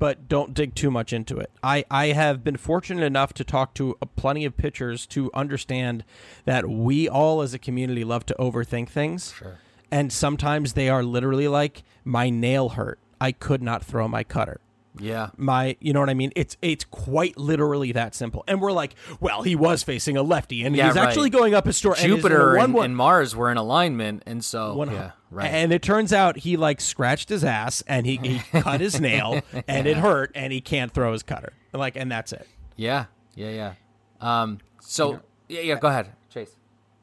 but don't dig too much into it. I, I have been fortunate enough to talk to a, plenty of pitchers to understand that we all as a community love to overthink things. Sure. And sometimes they are literally like, my nail hurt. I could not throw my cutter. Yeah. My, you know what I mean? It's it's quite literally that simple. And we're like, well, he was facing a lefty, and yeah, he's right. actually going up his story. Jupiter and, and, one, and Mars were in alignment, and so one, yeah, right. And it turns out he like scratched his ass, and he, he cut his nail, and yeah. it hurt, and he can't throw his cutter. Like, and that's it. Yeah, yeah, yeah. Um. So yeah, yeah. Go ahead, Chase.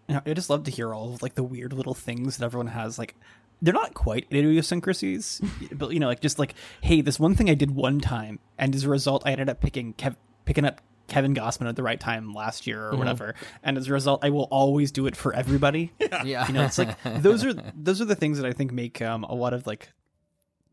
You know, I just love to hear all of like the weird little things that everyone has, like. They're not quite idiosyncrasies, but, you know, like just like, hey, this one thing I did one time, and as a result, I ended up picking Kev- picking up Kevin Gausman at the right time last year or mm-hmm. whatever. And as a result, I will always do it for everybody. Yeah. yeah. You know, it's like those are those are the things that I think make um, a lot of like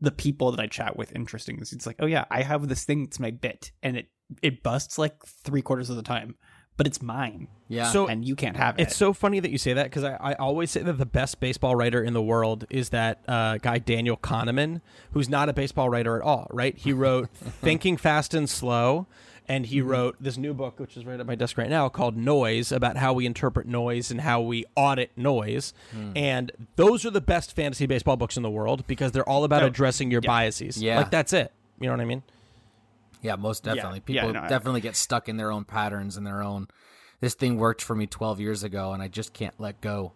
the people that I chat with interesting. It's like, oh, yeah, I have this thing. It's my bit, and it it busts like three quarters of the time. But it's mine, yeah. So, and you can't have it. It's so funny that you say that, because I, I always say that the best baseball writer in the world is that uh, guy Daniel Kahneman, who's not a baseball writer at all, right? He wrote Thinking Fast and Slow, and he wrote this new book, which is right at my desk right now, called Noise, about how we interpret noise and how we audit noise. Mm. And those are the best fantasy baseball books in the world, because they're all about oh, addressing your yeah. biases. Yeah. Like, that's it. You know what I mean? Yeah, most definitely. Yeah, People yeah, no, definitely I, get stuck in their own patterns and their own, this thing worked for me twelve years ago and I just can't let go.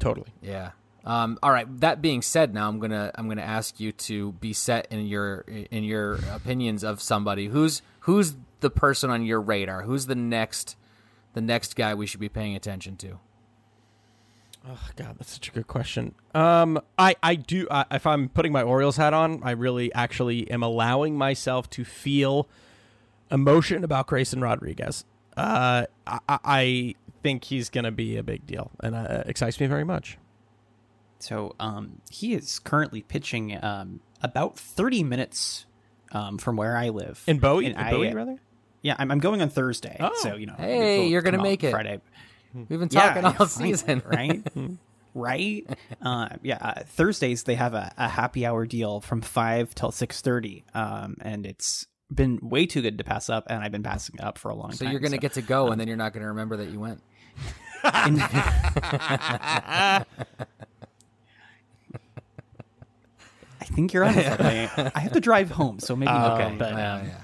Totally. Yeah. Um, all right. That being said, now I'm going to, I'm going to ask you to be set in your, in your opinions of somebody who's, who's the person on your radar. Who's the next, the next guy we should be paying attention to? Oh God, that's such a good question. Um, I, I do, I, if I'm putting my Orioles hat on, I really actually am allowing myself to feel emotion about Grayson Rodriguez. Uh, I, I think he's going to be a big deal, and uh, excites me very much. So um, he is currently pitching um, about thirty minutes um, from where I live. In Bowie? In I, Bowie, rather? Yeah, I'm, I'm going on Thursday. Oh. So, you know. Hey, we'll you're going to make it. Friday. We've been talking yeah, all season, right? right? Uh, yeah. Uh, Thursdays they have a, a happy hour deal from five till six thirty, um, and it's been way too good to pass up, and I've been passing it up for a long so time. So you're going to so, get to go, um, and then you're not going to remember that you went. I think you're on it. I, I have to drive home, so maybe uh, okay. But, um, uh, yeah.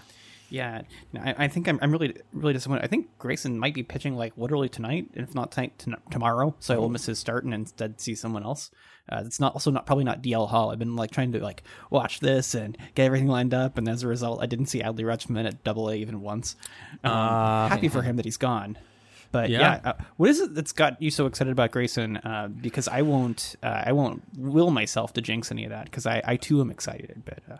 Yeah, no, I, I think I'm, I'm really, really disappointed. I think Grayson might be pitching like literally tonight, if not tonight, t- tomorrow. So I will miss his start and instead see someone else. Uh, it's not also not probably not D L Hall. I've been like trying to like watch this and get everything lined up, and as a result, I didn't see Adley Rutschman at Double A even once. Um, uh, happy for him that he's gone. But yeah, yeah uh, what is it that's got you so excited about Grayson? Uh, because I won't, uh, I won't will myself to jinx any of that, because I, I too am excited, but. Uh,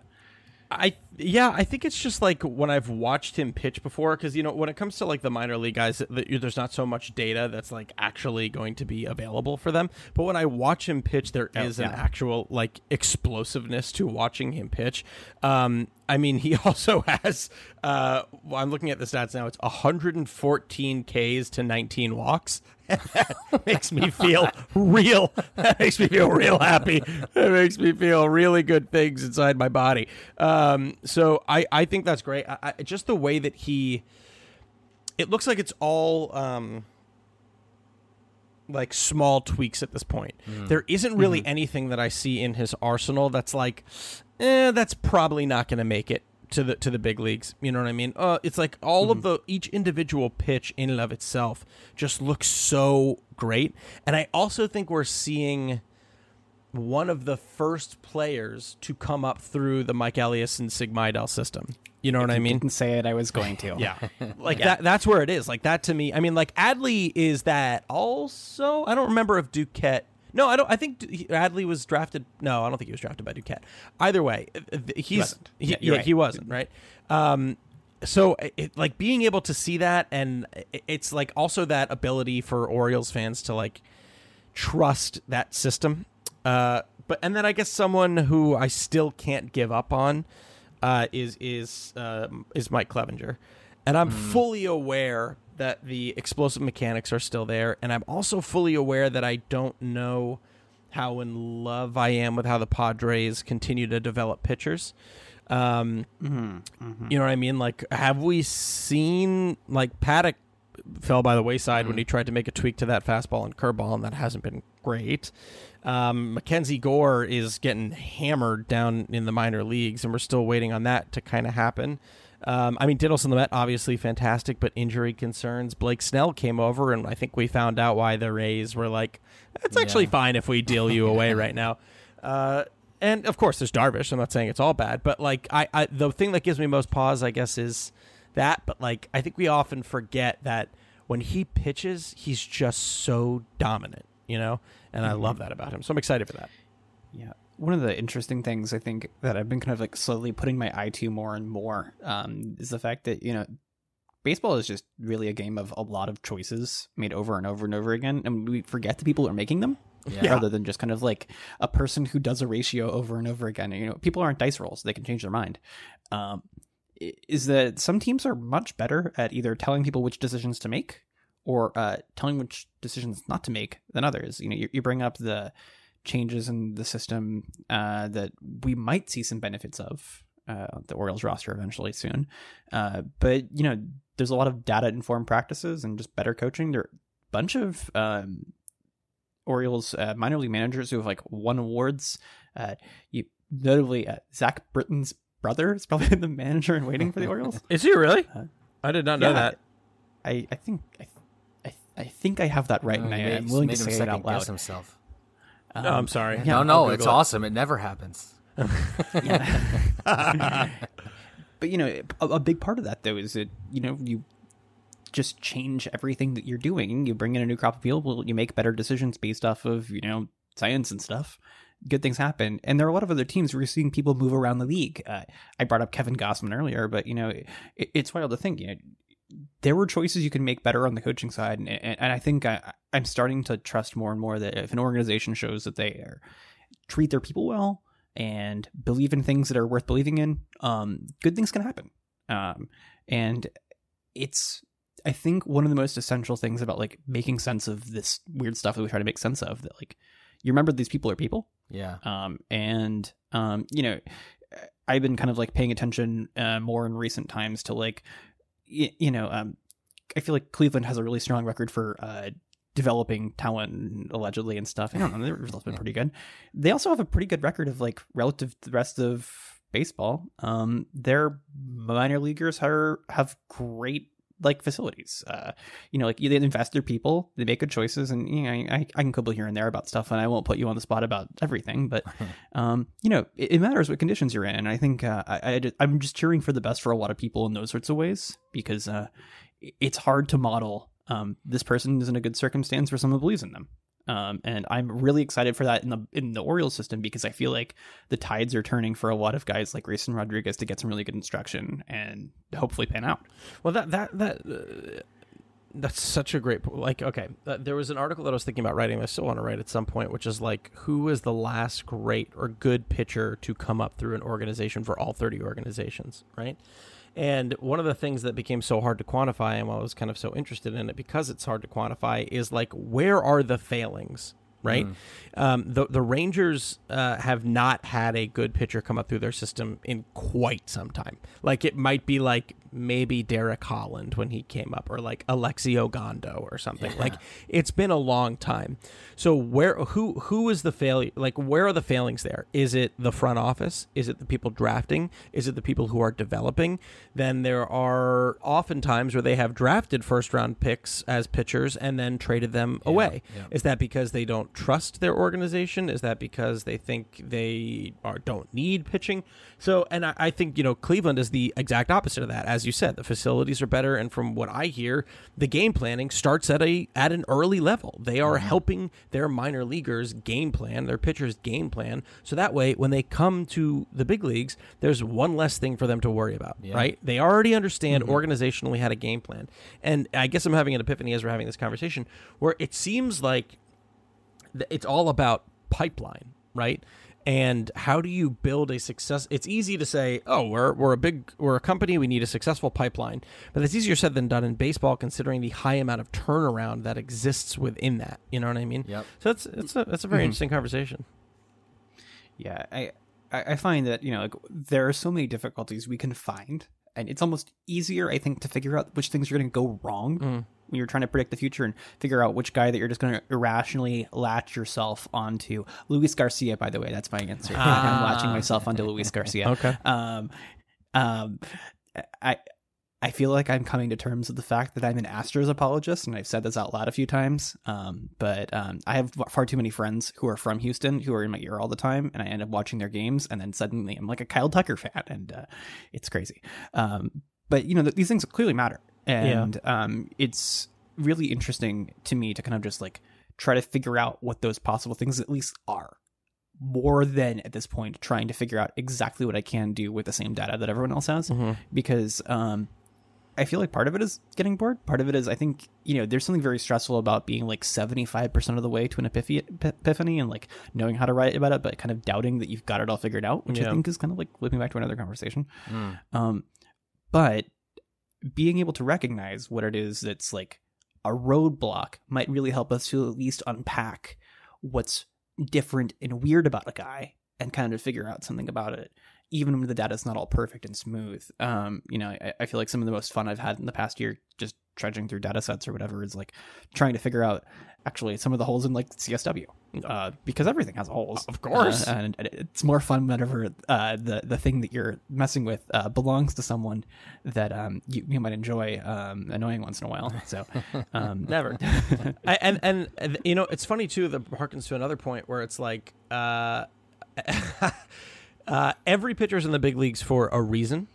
I yeah, I think it's just like when I've watched him pitch before, because, you know, when it comes to like the minor league guys, there's not so much data that's like actually going to be available for them. But when I watch him pitch, there oh, is yeah. an actual like explosiveness to watching him pitch. Um, I mean, he also has uh, well, I'm looking at the stats now. It's one hundred fourteen Ks to nineteen walks. That makes me feel real. That makes me feel real happy. That makes me feel really good things inside my body. Um, so I, I think that's great. I, I, just the way that he, it looks like it's all um, like small tweaks at this point. Mm. There isn't really mm-hmm. anything that I see in his arsenal that's like, eh, that's probably not going to make it to the to the big leagues. You know what I mean? Uh, it's like all mm-hmm. of the each individual pitch in and of itself just looks so great. And I also think we're seeing one of the first players to come up through the Mike Elias and Sig Mejdal system. You know if what I mean? Didn't say it. I was going to. Yeah, like yeah. that. That's where it is. Like that to me. I mean, like Adley is that also. I don't remember if Duquette. No, I don't. I think Adley was drafted. No, I don't think he was drafted by Duquette. Either way, he's he, yeah, yeah right. he wasn't right. Um, so it, like being able to see that, and it's like also that ability for Orioles fans to like trust that system. Uh, but and then I guess someone who I still can't give up on. Uh, is is uh, is Mike Clevenger, and I'm mm. fully aware that the explosive mechanics are still there, and I'm also fully aware that I don't know how in love I am with how the Padres continue to develop pitchers. Um, mm-hmm. Mm-hmm. You know what I mean? Like, have we seen like Paddock fell by the wayside mm-hmm. when he tried to make a tweak to that fastball and curveball, and that hasn't been great. Um, Mackenzie Gore is getting hammered down in the minor leagues, and we're still waiting on that to kind of happen. Um, I mean, Dittleson Lamet, obviously fantastic, but injury concerns. Blake Snell came over, and I think we found out why the Rays were like, it's actually yeah. fine if we deal you away right now. Uh, and, of course, there's Darvish. I'm not saying it's all bad, but, like, I, I the thing that gives me most pause, I guess, is that. But, like, I think we often forget that when he pitches, he's just so dominant, you know? And I love that about him. So I'm excited for that. Yeah. One of the interesting things I think that I've been kind of like slowly putting my eye to more and more um, is the fact that, you know, baseball is just really a game of a lot of choices made over and over and over again. And we forget the people who are making them yeah. rather than just kind of like a person who does a ratio over and over again. You know, people aren't dice rolls. They can change their mind. Um, is that some teams are much better at either telling people which decisions to make or uh, telling which decisions not to make than others. You know, you, you bring up the changes in the system uh, that we might see some benefits of uh, the Orioles roster eventually soon. Uh, but, you know, there's a lot of data-informed practices and just better coaching. There are a bunch of um, Orioles uh, minor league managers who have, like, won awards. Uh, you, notably, uh, Zach Britton's brother is probably the manager in waiting for the Orioles. Is he really? Uh, I did not know yeah, that. I, I think... I th- I think I have that right, no, and I am willing to say it out loud. Himself. Um, no, I'm sorry. Yeah, no, no, it's awesome. It never happens. But, you know, a, a big part of that, though, is that, you know, you just change everything that you're doing. You bring in a new crop of people. You make better decisions based off of, you know, science and stuff. Good things happen. And there are a lot of other teams where you're seeing people move around the league. Uh, I brought up Kevin Gausman earlier, but, you know, it, it's wild to think, you know, there were choices you can make better on the coaching side. And, and, and I think I, I'm starting to trust more and more that if an organization shows that they are, treat their people well and believe in things that are worth believing in, um, good things can happen. Um, and it's, I think, one of the most essential things about like making sense of this weird stuff that we try to make sense of, that like, you remember these people are people. Yeah. Um, and, um, you know, I've been kind of like paying attention uh, more in recent times to like, you know, um, I feel like Cleveland has a really strong record for uh, developing talent, allegedly, and stuff. I don't know. Their results have been pretty good. They also have a pretty good record of, like, relative to the rest of baseball. Um, their minor leaguers are, have great, like, facilities. Uh, you know, like, they invest their people. They make good choices. And, you know, I, I can quibble here and there about stuff, and I won't put you on the spot about everything. But, um, you know, it, it matters what conditions you're in. And I think uh, I, I just, I'm just cheering for the best for a lot of people in those sorts of ways, because uh, it's hard to model. Um, this person is in a good circumstance where someone believes in them. Um, and I'm really excited for that in the in the Orioles system, because I feel like the tides are turning for a lot of guys like Grayson Rodriguez to get some really good instruction and hopefully pan out. Well, that that that uh, that's such a great point. Like, okay, uh, there was an article that I was thinking about writing. I still want to write at some point, which is like, who is the last great or good pitcher to come up through an organization for all thirty organizations, right? And one of the things that became so hard to quantify, and why I was kind of so interested in it because it's hard to quantify, is like, where are the failings, right? Mm. Um, the, the Rangers uh, have not had a good pitcher come up through their system in quite some time. Like, it might be like maybe Derek Holland when he came up, or like Alexi Ogando or something. Yeah. Like, it's been a long time. So where who who is the failure? Like, where are the failings there? Is it the front office? Is it the people drafting? Is it the people who are developing? Then there are often times where they have drafted first round picks as pitchers and then traded them yeah. away. Yeah. Is that because they don't trust their organization? Is that because they think they are don't need pitching? So, and I, I think, you know, Cleveland is the exact opposite of that. As you said, the facilities are better, and from what I hear, the game planning starts at a at an early level. They are mm-hmm. helping their minor leaguers game plan, their pitchers game plan, so that way when they come to the big leagues, there's one less thing for them to worry about, yeah. right? They already understand mm-hmm. organizationally how to game plan. And I guess I'm having an epiphany as we're having this conversation, where it seems like it's all about pipeline, right? And how do you build a success? It's easy to say, oh, we're we're a big we're a company. We need a successful pipeline, but it's easier said than done in baseball, considering the high amount of turnaround that exists within that. You know what I mean? Yep. So that's that's a that's a very mm-hmm. interesting conversation. Yeah, I I find that, you know, like, there are so many difficulties we can find, and it's almost easier, I think, to figure out which things are going to go wrong. Mm. When you're trying to predict the future and figure out which guy that you're just going to irrationally latch yourself onto. Luis Garcia, by the way, that's my answer. Ah. I'm latching myself onto Luis Garcia. Okay. Um, um, I, I feel like I'm coming to terms with the fact that I'm an Astros apologist, and I've said this out loud a few times. Um, but um, I have far too many friends who are from Houston who are in my ear all the time, and I end up watching their games, and then suddenly I'm like a Kyle Tucker fan, and uh, it's crazy. Um, but you know, th- these things clearly matter. And yeah. um, it's really interesting to me to kind of just like try to figure out what those possible things at least are, more than at this point trying to figure out exactly what I can do with the same data that everyone else has, mm-hmm. because um, I feel like part of it is getting bored. Part of it is, I think, you know, there's something very stressful about being like seventy-five percent of the way to an epiphany and like knowing how to write about it, but kind of doubting that you've got it all figured out, which yeah. I think is kind of like looping back to another conversation. Mm. Um, but being able to recognize what it is that's like a roadblock might really help us to at least unpack what's different and weird about a guy and kind of figure out something about it, even when the data is not all perfect and smooth. Um, you know, I, I feel like some of the most fun I've had in the past year just trudging through data sets or whatever is like trying to figure out actually some of the holes in like C S W, uh, because everything has holes, of course. Uh, and it's more fun whenever uh, the the thing that you're messing with uh, belongs to someone that um, you, you might enjoy um, annoying once in a while. So um, never. I, and and you know, it's funny too. That harkens to another point where it's like uh, uh, every pitcher's in the big leagues for a reason,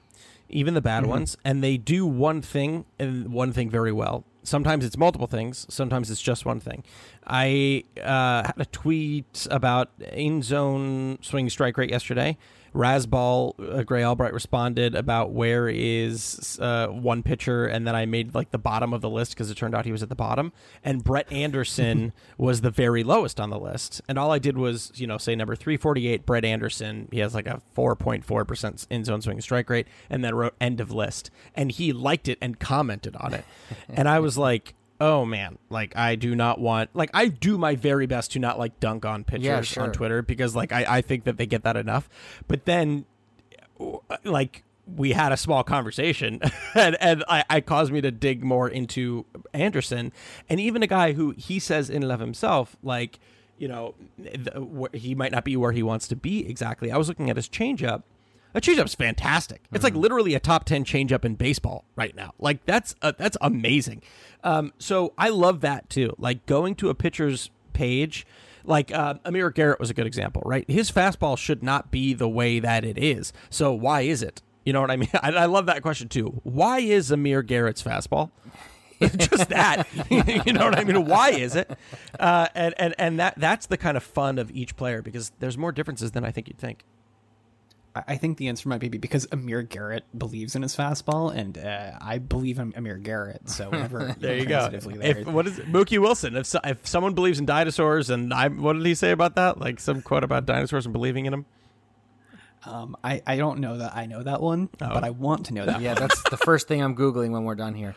even the bad mm-hmm. ones, and they do one thing and one thing very well. Sometimes it's multiple things. Sometimes it's just one thing. I uh, had a tweet about in-zone swing strike rate yesterday. Razball, uh, Gray Albright responded about where is uh, one pitcher, and then I made like the bottom of the list because it turned out he was at the bottom. And Brett Anderson was the very lowest on the list. And all I did was, you know, say number three forty-eight, Brett Anderson. He has like a four point four percent in-zone swing strike rate, and then wrote end of list. And he liked it and commented on it. And I was like, oh man, like I do not want, like I do my very best to not like dunk on pitchers yeah, sure. on Twitter, because like I, I think that they get that enough. But then like we had a small conversation and, and I, I caused me to dig more into Anderson, and even a guy who he says in and of himself, like, you know, the, wh- he might not be where he wants to be exactly. I was looking at his changeup. A changeup's fantastic. It's like literally a top ten changeup in baseball right now. Like that's uh, that's amazing. Um, so I love that too. Like going to a pitcher's page, like uh, Amir Garrett was a good example, right? His fastball should not be the way that it is. So why is it? You know what I mean? I, I love that question too. Why is Amir Garrett's fastball just that? You know what I mean? Why is it? Uh, and and and that that's the kind of fun of each player, because there's more differences than I think you'd think. I think the answer might be because Amir Garrett believes in his fastball, and uh, I believe in Amir Garrett. So whenever there you go. There. If, what is it? Mookie Wilson? If so, if someone believes in dinosaurs, and I, what did he say about that? Like some quote about dinosaurs and believing in them. Um, I, I don't know that I know that one, oh. but I want to know that. Yeah, one. That's the first thing I'm Googling when we're done here.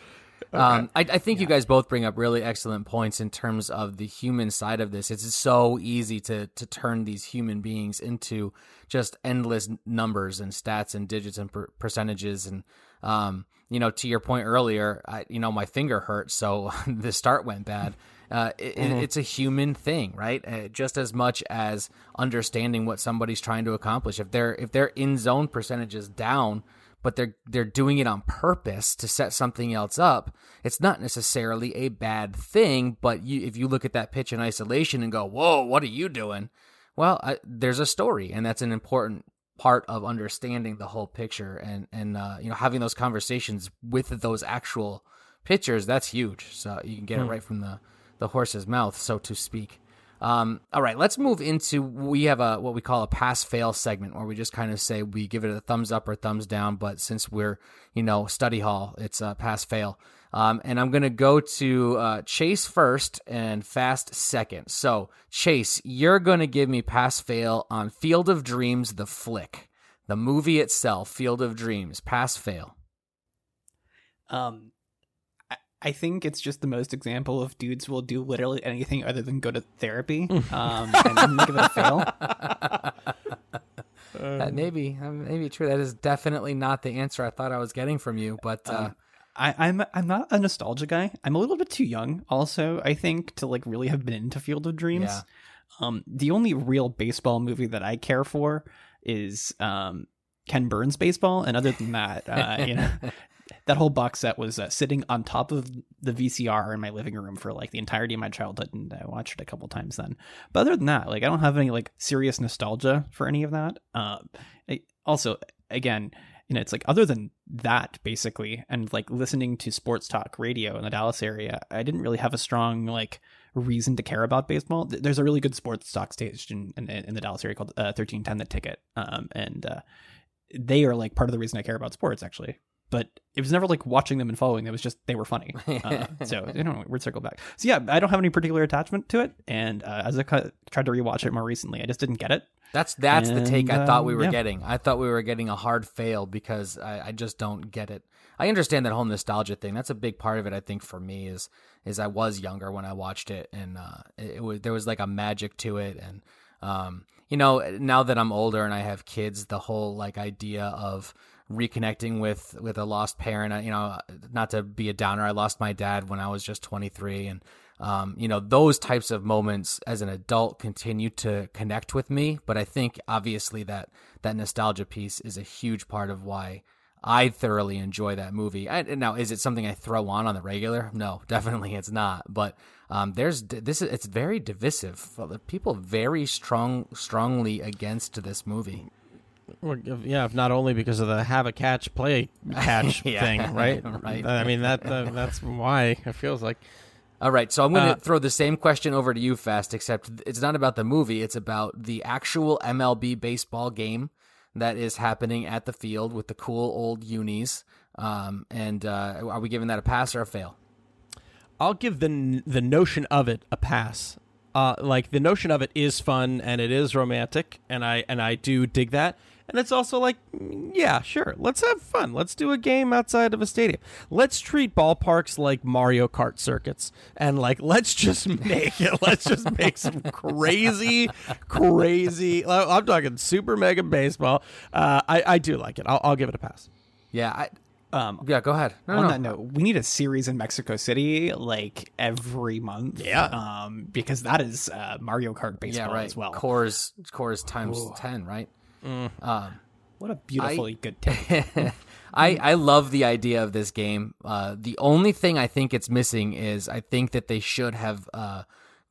Okay. Um, I, I think yeah. you guys both bring up really excellent points in terms of the human side of this. It's so easy to to turn these human beings into just endless numbers and stats and digits and per- percentages. And, um, you know, to your point earlier, I, you know, my finger hurt, so the start went bad. Uh, it, mm-hmm. It's a human thing, right? Uh, just as much as understanding what somebody's trying to accomplish. If they're if they're in zone percentages down, but they're they're doing it on purpose to set something else up, it's not necessarily a bad thing. But you, if you look at that pitch in isolation and go, "Whoa, what are you doing?" Well, I, there's a story, and that's an important part of understanding the whole picture, and and uh, you know, having those conversations with those actual pitchers. That's huge. So you can get hmm. it right from the the horse's mouth, so to speak. Um, all right, let's move into, we have a, what we call a pass fail segment, where we just kind of say, we give it a thumbs up or thumbs down, but since we're, you know, study hall, it's a pass fail. Um, and I'm going to go to, uh, Chase first and Fast second. So Chase, you're going to give me pass fail on Field of Dreams, the flick, the movie itself, Field of Dreams, pass fail. Um, I think it's just the most example of dudes will do literally anything other than go to therapy, um, and then give it a fail. Um, that may be, that may be true. That is definitely not the answer I thought I was getting from you. But uh, uh, I, I'm I'm not a nostalgia guy. I'm a little bit too young, also, I think, to like really have been into Field of Dreams. Yeah. Um, the only real baseball movie that I care for is um, Ken Burns' Baseball, and other than that, uh, you know. That whole box set was uh, sitting on top of the V C R in my living room for like the entirety of my childhood, and I watched it a couple times then. But other than that, like I don't have any like serious nostalgia for any of that. Uh, I, also, again, you know, it's like other than that, basically, and like listening to sports talk radio in the Dallas area, I didn't really have a strong like reason to care about baseball. There's a really good sports talk station in, in, in the Dallas area called uh, thirteen ten The Ticket, um, and uh, they are like part of the reason I care about sports, actually. But it was never like watching them and following them. It was just they were funny. Uh, so, you know, we'd circle back. So, yeah, I don't have any particular attachment to it. And uh, as I cu- tried to rewatch it more recently, I just didn't get it. That's that's and, the take I um, thought we were yeah. getting. I thought we were getting a hard fail because I, I just don't get it. I understand that whole nostalgia thing. That's a big part of it, I think, for me is is I was younger when I watched it. And uh, it, it was, there was like a magic to it. And, um, you know, now that I'm older and I have kids, the whole like idea of reconnecting with, with a lost parent, you know, not to be a downer. I lost my dad when I was just twenty-three. And, um, you know, those types of moments as an adult continue to connect with me. But I think obviously that, that nostalgia piece is a huge part of why I thoroughly enjoy that movie. I, now, is it something I throw on on the regular? No, definitely it's not. But um, there's this is it's very divisive. People very strong, strongly against this movie. Yeah, if not only because of the have a catch, play catch yeah, thing, right? Right. I mean, that uh, that's why it feels like. All right, so I'm going to uh, throw the same question over to you, Fast, except it's not about the movie. It's about the actual M L B baseball game that is happening at the field with the cool old unis. Um, and uh, are we giving that a pass or a fail? I'll give the the notion of it a pass. Uh, like, the notion of it is fun, and it is romantic, and I and I do dig that. And it's also like, yeah, sure, let's have fun. Let's do a game outside of a stadium. Let's treat ballparks like Mario Kart circuits. And like, let's just make it. Let's just make some crazy, crazy. I'm talking super mega baseball. Uh, I, I do like it. I'll, I'll give it a pass. Yeah. I, um, yeah, go ahead. No, on no. that note, we need a series in Mexico City like every month. Yeah. Um, because that is uh, Mario Kart baseball yeah, right. as well. Coors, Coors times Ooh. ten, right? Mm. Um, what a beautifully I, good take. I, I love the idea of this game. Uh, the only thing I think it's missing is I think that they should have uh,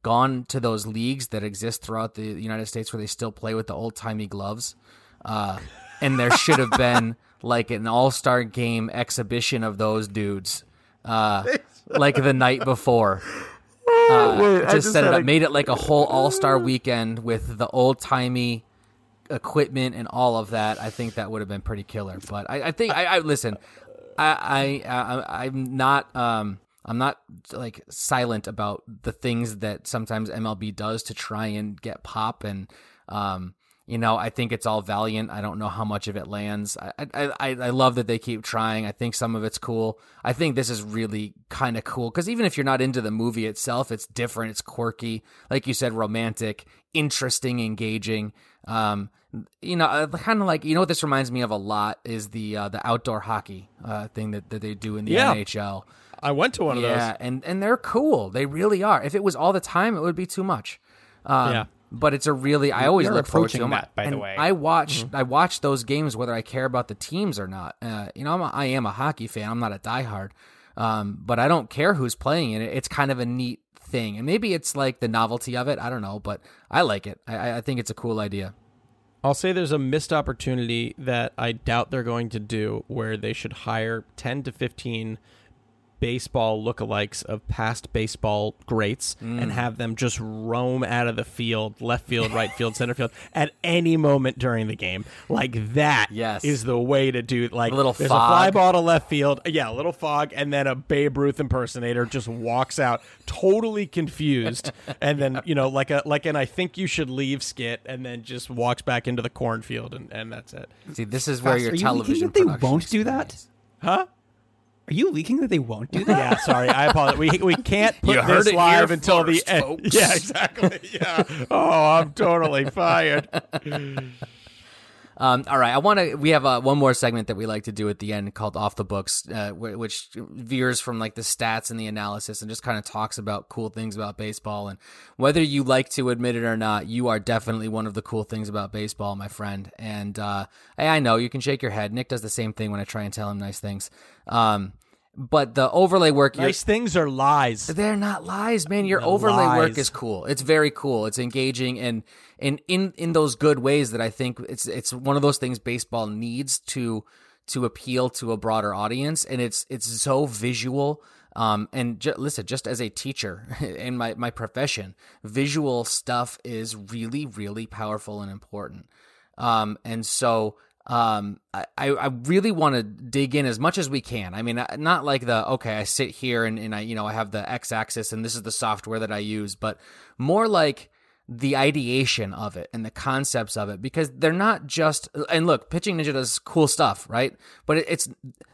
gone to those leagues that exist throughout the United States where they still play with the old-timey gloves. Uh, and there should have been like an all-star game exhibition of those dudes uh, like the night before. Uh, Wait, just, just set it up. A... Made it like a whole all-star weekend with the old-timey equipment and all of that. I think that would have been pretty killer. But I, I think I, I listen. I, I I I'm not um I'm not like silent about the things that sometimes M L B does to try and get pop and um You know, I think it's all valiant. I don't know how much of it lands. I, I, I love that they keep trying. I think some of it's cool. I think this is really kind of cool because even if you're not into the movie itself, it's different. It's quirky. Like you said, romantic, interesting, engaging. Um, you know, kind of like, you know what this reminds me of a lot is the uh, the outdoor hockey uh, thing that, that they do in the yeah. N H L. I went to one of yeah, those. Yeah, and, and they're cool. They really are. If it was all the time, it would be too much. Um, yeah. But it's a really, I always You're look forward to them. That, by and the way, I watch, mm-hmm. I watch those games whether I care about the teams or not. Uh, you know, I'm a, I am a hockey fan. I'm not a diehard, um, but I don't care who's playing in it. It's kind of a neat thing, and maybe it's like the novelty of it. I don't know, but I like it. I, I think it's a cool idea. I'll say there's a missed opportunity that I doubt they're going to do, where they should hire ten to fifteen baseball lookalikes of past baseball greats mm. and have them just roam out of the field, left field, right field, center field at any moment during the game. Like that yes. is the way to do. Like a little there's fog. a fly ball to left field, yeah, a little fog, and then a Babe Ruth impersonator just walks out totally confused, and then you know, like a like an I think you should leave skit, and then just walks back into the cornfield, and, and that's it. See, this is where Fast. your Are television. You think that they won't do that? Huh? Are you leaking that they won't do that? Yeah, sorry. I apologize. We we can't put this live until the end. Yeah, exactly. Yeah. Oh, I'm totally fired. Um, all right. I want to. We have uh, one more segment that we like to do at the end called "Off the Books," uh, which veers from like the stats and the analysis and just kind of talks about cool things about baseball. And whether you like to admit it or not, you are definitely one of the cool things about baseball, my friend. And uh, I, I know you can shake your head. Nick does the same thing when I try and tell him nice things. Um, but the overlay work, nice things are lies. They're not lies, man. Your no overlay lies. work is cool. It's very cool. It's engaging and. And in, in those good ways that I think it's it's one of those things baseball needs to to appeal to a broader audience, and it's it's so visual. Um, and ju- listen, just as a teacher in my, my profession, visual stuff is really really powerful and important. Um, and so um, I I really want to dig in as much as we can. I mean, not like the okay, I sit here and, and I you know I have the x-axis and this is the software that I use, but more like the ideation of it and the concepts of it, because they're not just, and look, Pitching Ninja does cool stuff, right? But it's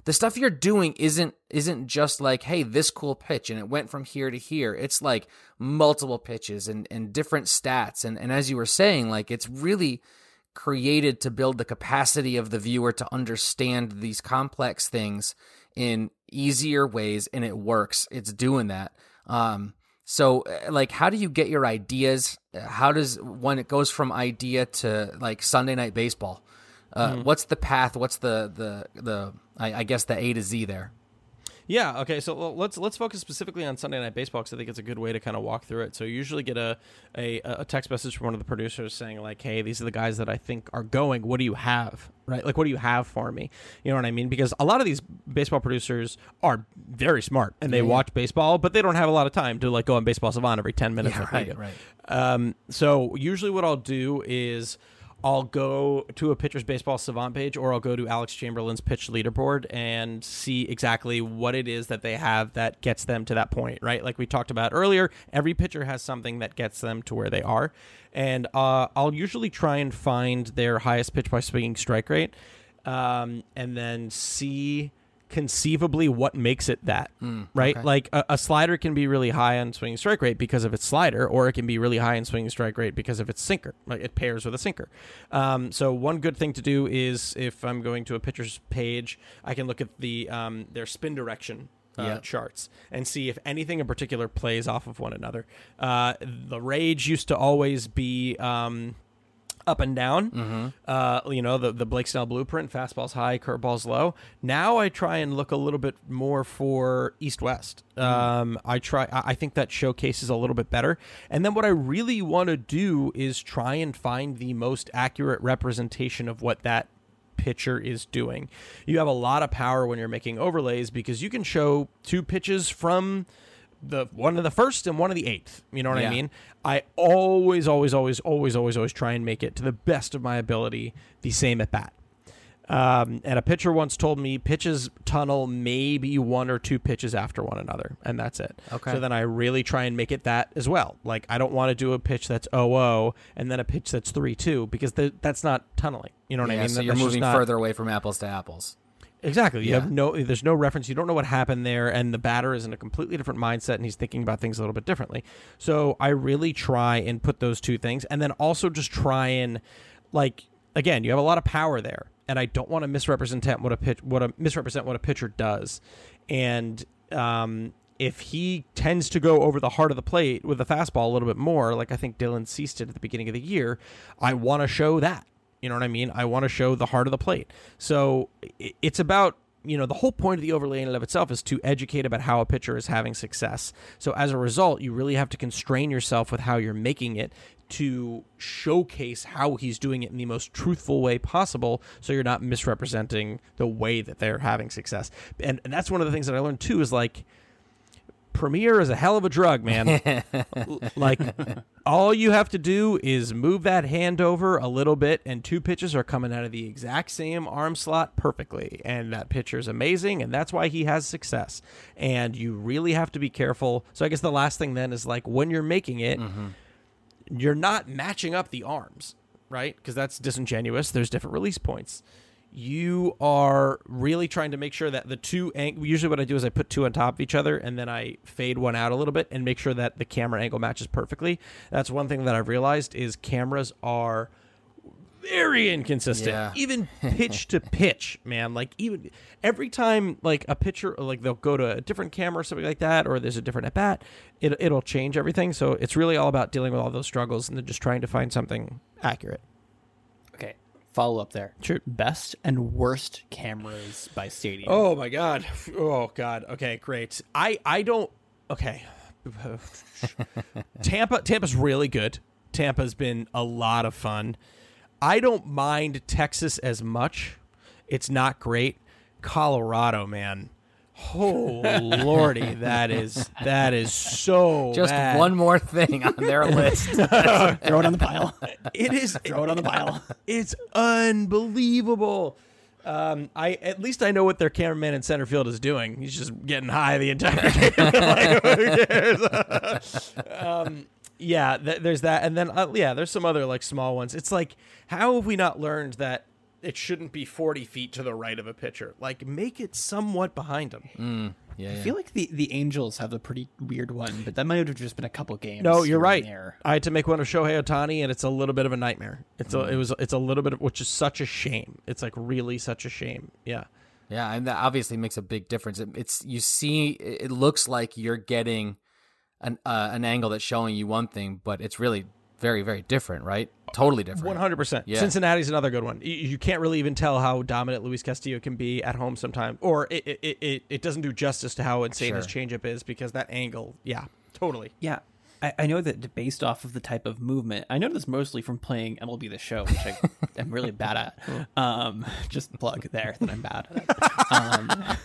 the stuff you're doing isn't, isn't just like, hey, this cool pitch and it went from here to here. It's like multiple pitches and, and different stats. And, and as you were saying, like, it's really created to build the capacity of the viewer to understand these complex things in easier ways. And it works. It's doing that. Um, So, like, how do you get your ideas? How does when it goes from idea to like Sunday Night Baseball? Uh, mm. What's the path? What's the the the I, I guess the A to Z there? Yeah. Okay. So let's let's focus specifically on Sunday Night Baseball because I think it's a good way to kind of walk through it. So you usually get a, a a text message from one of the producers saying like, "Hey, these are the guys that I think are going. What do you have?" Right? Like, what do you have for me? You know what I mean? Because a lot of these baseball producers are very smart and they yeah. watch baseball, but they don't have a lot of time to like go on Baseball Savant every ten minutes. Yeah, right. Right. Um, so usually what I'll do is I'll go to a Pitcher's Baseball Savant page, or I'll go to Alex Chamberlain's pitch leaderboard and see exactly what it is that they have that gets them to that point, right? Like we talked about earlier, every pitcher has something that gets them to where they are. And uh, I'll usually try and find their highest pitch by swinging strike rate um, and then see conceivably what makes it that, mm, right? Okay. Like a, a slider can be really high on swinging strike rate because of its slider, or it can be really high in swinging strike rate because of its sinker. Like it pairs with a sinker. Um, so one good thing to do is if I'm going to a pitcher's page, I can look at the um, their spin direction Uh, yeah. charts and see if anything in particular plays off of one another. Uh, the Rage used to always be um, up and down. Mm-hmm. Uh, you know, the, the Blake Snell blueprint, fastballs high, curveballs low. Now I try and look a little bit more for east-west. Um, I try. I think that showcases a little bit better. And then what I really want to do is try and find the most accurate representation of what that pitcher is doing. You have a lot of power when you're making overlays because you can show two pitches from the one of the first and one of the eighth. You know what yeah. I mean? I always, always, always, always, always, always try and make it to the best of my ability the same at bat. Um, and a pitcher once told me pitches tunnel maybe one or two pitches after one another, and that's it. Okay. So then I really try and make it that as well. Like, I don't want to do a pitch that's oh oh and then a pitch that's three two, because th- that's not tunneling. You know what yeah, I mean? So that, you're moving not... further away from apples to apples. Exactly. You yeah. have no, there's no reference. You don't know what happened there, and the batter is in a completely different mindset, and he's thinking about things a little bit differently. So I really try and put those two things, and then also just try and, like, again, you have a lot of power there, and I don't want to misrepresent what a pitch, what a misrepresent what a pitcher does. And um, if he tends to go over the heart of the plate with a fastball a little bit more, like I think Dylan Cease did at the beginning of the year, I want to show that. You know what I mean? I want to show the heart of the plate. So it's about, you know, the whole point of the overlay in and of itself is to educate about how a pitcher is having success. So as a result, you really have to constrain yourself with how you're making it to showcase how he's doing it in the most truthful way possible, so you're not misrepresenting the way that they're having success. And, and that's one of the things that I learned, too, is, like, Premiere is a hell of a drug, man. Like, all you have to do is move that hand over a little bit, and two pitches are coming out of the exact same arm slot perfectly. And that pitcher's amazing, and that's why he has success. And you really have to be careful. So I guess the last thing then is, like, when you're making it, mm-hmm. you're not matching up the arms, right? Because that's disingenuous. There's different release points. You are really trying to make sure that the two ang- usually what I do is I put two on top of each other, and then I fade one out a little bit and make sure that the camera angle matches perfectly. That's one thing that I've realized is cameras are very inconsistent, yeah. even pitch to pitch, man. Like, even every time, like, a pitcher, like, they'll go to a different camera or something like that, or there's a different at bat, it, it'll change everything. So it's really all about dealing with all those struggles and then just trying to find something accurate. Follow up there. True. Best and worst cameras by stadium. Oh, my God. Oh, God. Okay, great. I, I don't... Okay. Tampa Tampa's really good. Tampa's been a lot of fun. I don't mind Texas as much. It's not great. Colorado, man. Oh, Lordy, that is that is so just bad. One more thing on their list. Throw it on the pile. It is throw it on the pile. It's unbelievable. Um, I at least I know what their cameraman in center field is doing. He's just getting high the entire game. Like, who cares? um, yeah, th- there's that, and then uh, yeah, there's some other, like, small ones. It's like, how have we not learned that? It shouldn't be forty feet to the right of a pitcher. Like, make it somewhat behind him. Mm, yeah, I yeah. feel like the, the Angels have a pretty weird one, but that might have just been a couple games. No, you're right. There. I had to make one of Shohei Ohtani, and it's a little bit of a nightmare. It's mm. a, it was it's a little bit of, which is such a shame. It's like really such a shame. Yeah. Yeah, and that obviously makes a big difference. It, it's you see, it looks like you're getting an uh, an angle that's showing you one thing, but it's really very, very different, right? Totally different. one hundred percent. Yeah. Cincinnati's another good one. You, you can't really even tell how dominant Luis Castillo can be at home sometimes, or it it, it, it doesn't do justice to how insane sure. his changeup is, because that angle, yeah, totally. Yeah, I, I know that based off of the type of movement, I know this mostly from playing M L B The Show, which I am really bad at. Um, just plug there that I'm bad at. Um,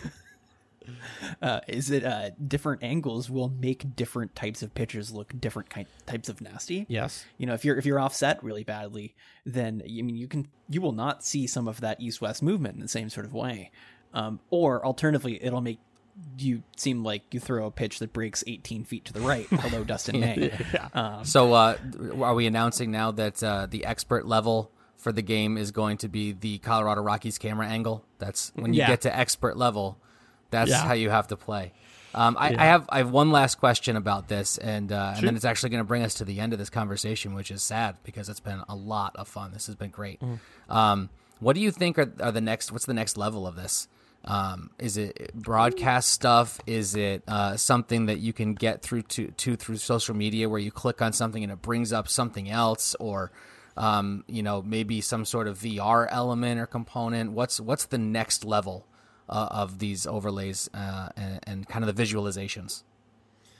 uh, is it uh, different angles will make different types of pitches look different kind types of nasty. Yes. You know, if you're if you're offset really badly, then I mean you can you will not see some of that east-west movement in the same sort of way. Um, or alternatively, it'll make you seem like you throw a pitch that breaks eighteen feet to the right. Hello, Dustin May. Yeah. Um, so uh, are we announcing now that uh, the expert level for the game is going to be the Colorado Rockies camera angle? That's when you yeah. get to expert level. That's yeah. how you have to play. Um, I, yeah. I have I have one last question about this, and uh, and then it's actually going to bring us to the end of this conversation, which is sad because it's been a lot of fun. This has been great. Mm. Um, what do you think are, are the next? What's the next level of this? Um, is it broadcast stuff? Is it uh, something that you can get through to, to through social media, where you click on something and it brings up something else, or um, you know, maybe some sort of V R element or component? What's what's the next level? Uh, of these overlays uh, and, and kind of the visualizations?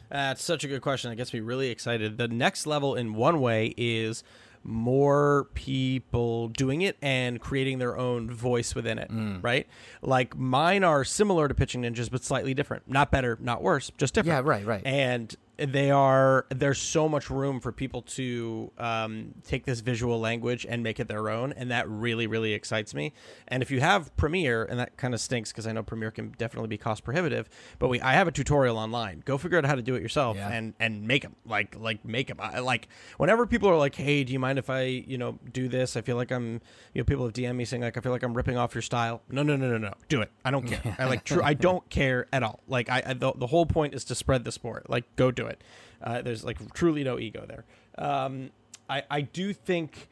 That's uh, such a good question. It gets me really excited. The next level in one way is more people doing it and creating their own voice within it, mm. right? Like mine are similar to Pitching Ninjas, but slightly different. Not better, not worse, just different. Yeah, right, right. And they are there's so much room for people to um, take this visual language and make it their own, and that really, really excites me. And if you have Premiere, and that kind of stinks because I know Premiere can definitely be cost prohibitive, but we I have a tutorial online. Go figure out how to do it yourself yeah. and and make them like like make them I, like whenever people are like, hey, do you mind if I you know do this? I feel like I'm you know people have D M'd me saying like I feel like I'm ripping off your style. No, no, no, no, no. Do it. I don't care. I like true. I don't care at all. Like I, I the, the whole point is to spread the sport. Like go do it. Uh, there's like truly no ego there. Um, I, I do think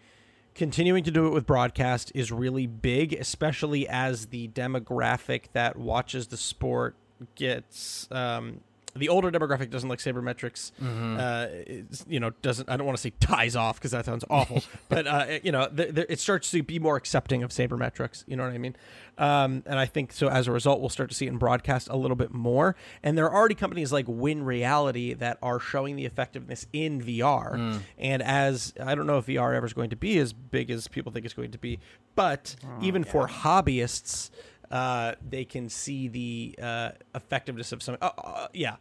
continuing to do it with broadcast is really big, especially as the demographic that watches the sport gets um, the older demographic doesn't like sabermetrics. Mm-hmm. Uh, you know, doesn't I don't want to say dies off because that sounds awful, but uh, it, you know, th- th- it starts to be more accepting of sabermetrics. You know what I mean? Um, and I think so as a result, we'll start to see it in broadcast a little bit more. And there are already companies like Win Reality that are showing the effectiveness in V R. Mm. And as I don't know if V R ever is going to be as big as people think it's going to be, but oh, even yeah. for hobbyists, uh, they can see the uh, effectiveness of some. Uh, uh, yeah.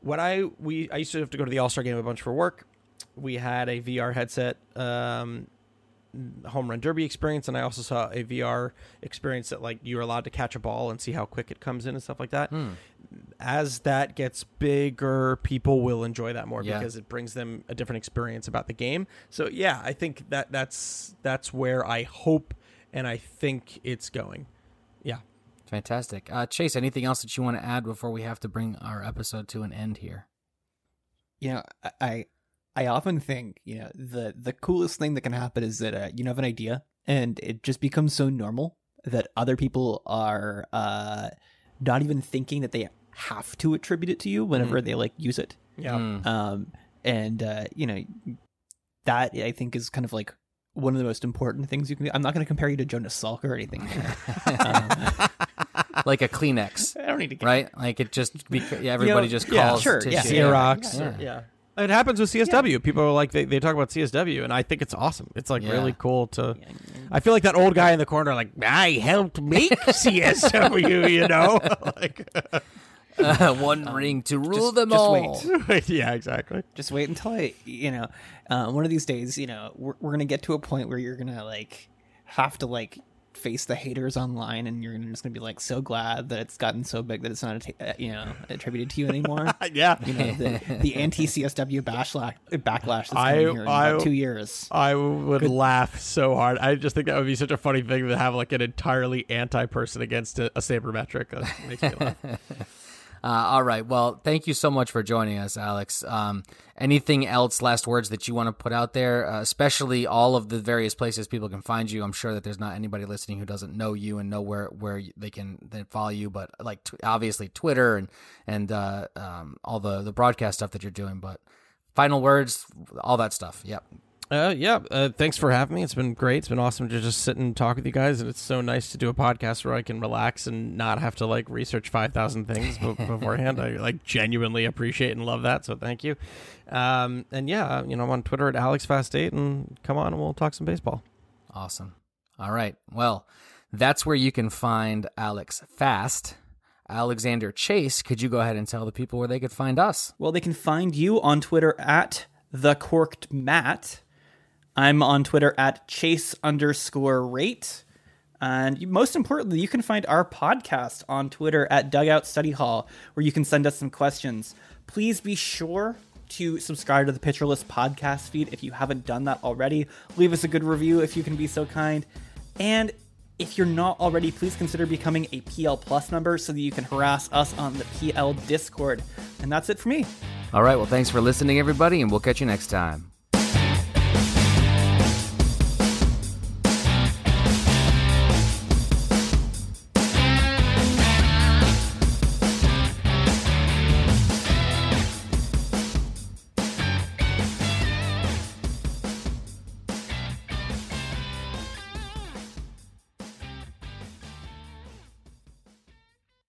When I, we, I used to have to go to the All-Star game a bunch for work. We had a V R headset, um, home run derby experience, and I also saw a V R experience that like you're allowed to catch a ball and see how quick it comes in and stuff like that. Hmm. As that gets bigger, people will enjoy that more yeah. because it brings them a different experience about the game. So yeah, I think that that's that's where I hope and I think it's going. Yeah, fantastic. Uh, Chase, anything else that you want to add before we have to bring our episode to an end here? You know, I. I often think, you know, the, the coolest thing that can happen is that uh, you have an idea and it just becomes so normal that other people are uh, not even thinking that they have to attribute it to you whenever mm. they like use it. Yeah. Mm. Um, and, uh, you know, that I think is kind of like one of the most important things you can do. I'm not going to compare you to Jonas Salk or anything. um, like a Kleenex. I don't need to get right? It. Like it just, beca- everybody you know, just calls yeah, sure, to yeah. Xerox. Yeah. Or, yeah. It happens with C S W. Yeah. People are like, they, they talk about C S W, and I think it's awesome. It's like yeah. really cool to. Yeah. I feel like that old guy in the corner, like, I helped make C S W, you know? like uh, One um, ring to rule just, them just all. Wait. yeah, exactly. Just wait until I, you know, uh, one of these days, you know, we're, we're going to get to a point where you're going to, like, have to, like, face the haters online, and you're just gonna be like so glad that it's gotten so big that it's not att- you know attributed to you anymore. yeah, you know the, the anti C S W backlash backlash that's I, coming here in I, about two years. I would Good. laugh so hard. I just think that would be such a funny thing to have like an entirely anti person against a, a sabermetric. That makes me laugh. uh, all right, well, thank you so much for joining us, Alex. Um, anything else, last words that you want to put out there, uh, especially all of the various places people can find you? I'm sure that there's not anybody listening who doesn't know you and know where, where they can they follow you, but like t- obviously Twitter and, and uh, um, all the, the broadcast stuff that you're doing, but final words, all that stuff. Yep. Uh, yeah. Uh, thanks for having me. It's been great. It's been awesome to just sit and talk with you guys. And it's so nice to do a podcast where I can relax and not have to like research five thousand things b- beforehand. I like genuinely appreciate and love that. So thank you. Um, and yeah, you know, I'm on Twitter at Alex Fast eight, and come on and we'll talk some baseball. Awesome. All right. Well, that's where you can find Alex Fast. Alexander Chase, could you go ahead and tell the people where they could find us? Well, they can find you on Twitter at The Corked Matt. I'm on Twitter at Chase underscore rate. And most importantly, you can find our podcast on Twitter at Dugout Study Hall, where you can send us some questions. Please be sure to subscribe to the PitcherList podcast feed if you haven't done that already. Leave us a good review if you can be so kind. And if you're not already, please consider becoming a P L Plus member so that you can harass us on the P L Discord. And that's it for me. All right. Well, thanks for listening, everybody, and we'll catch you next time.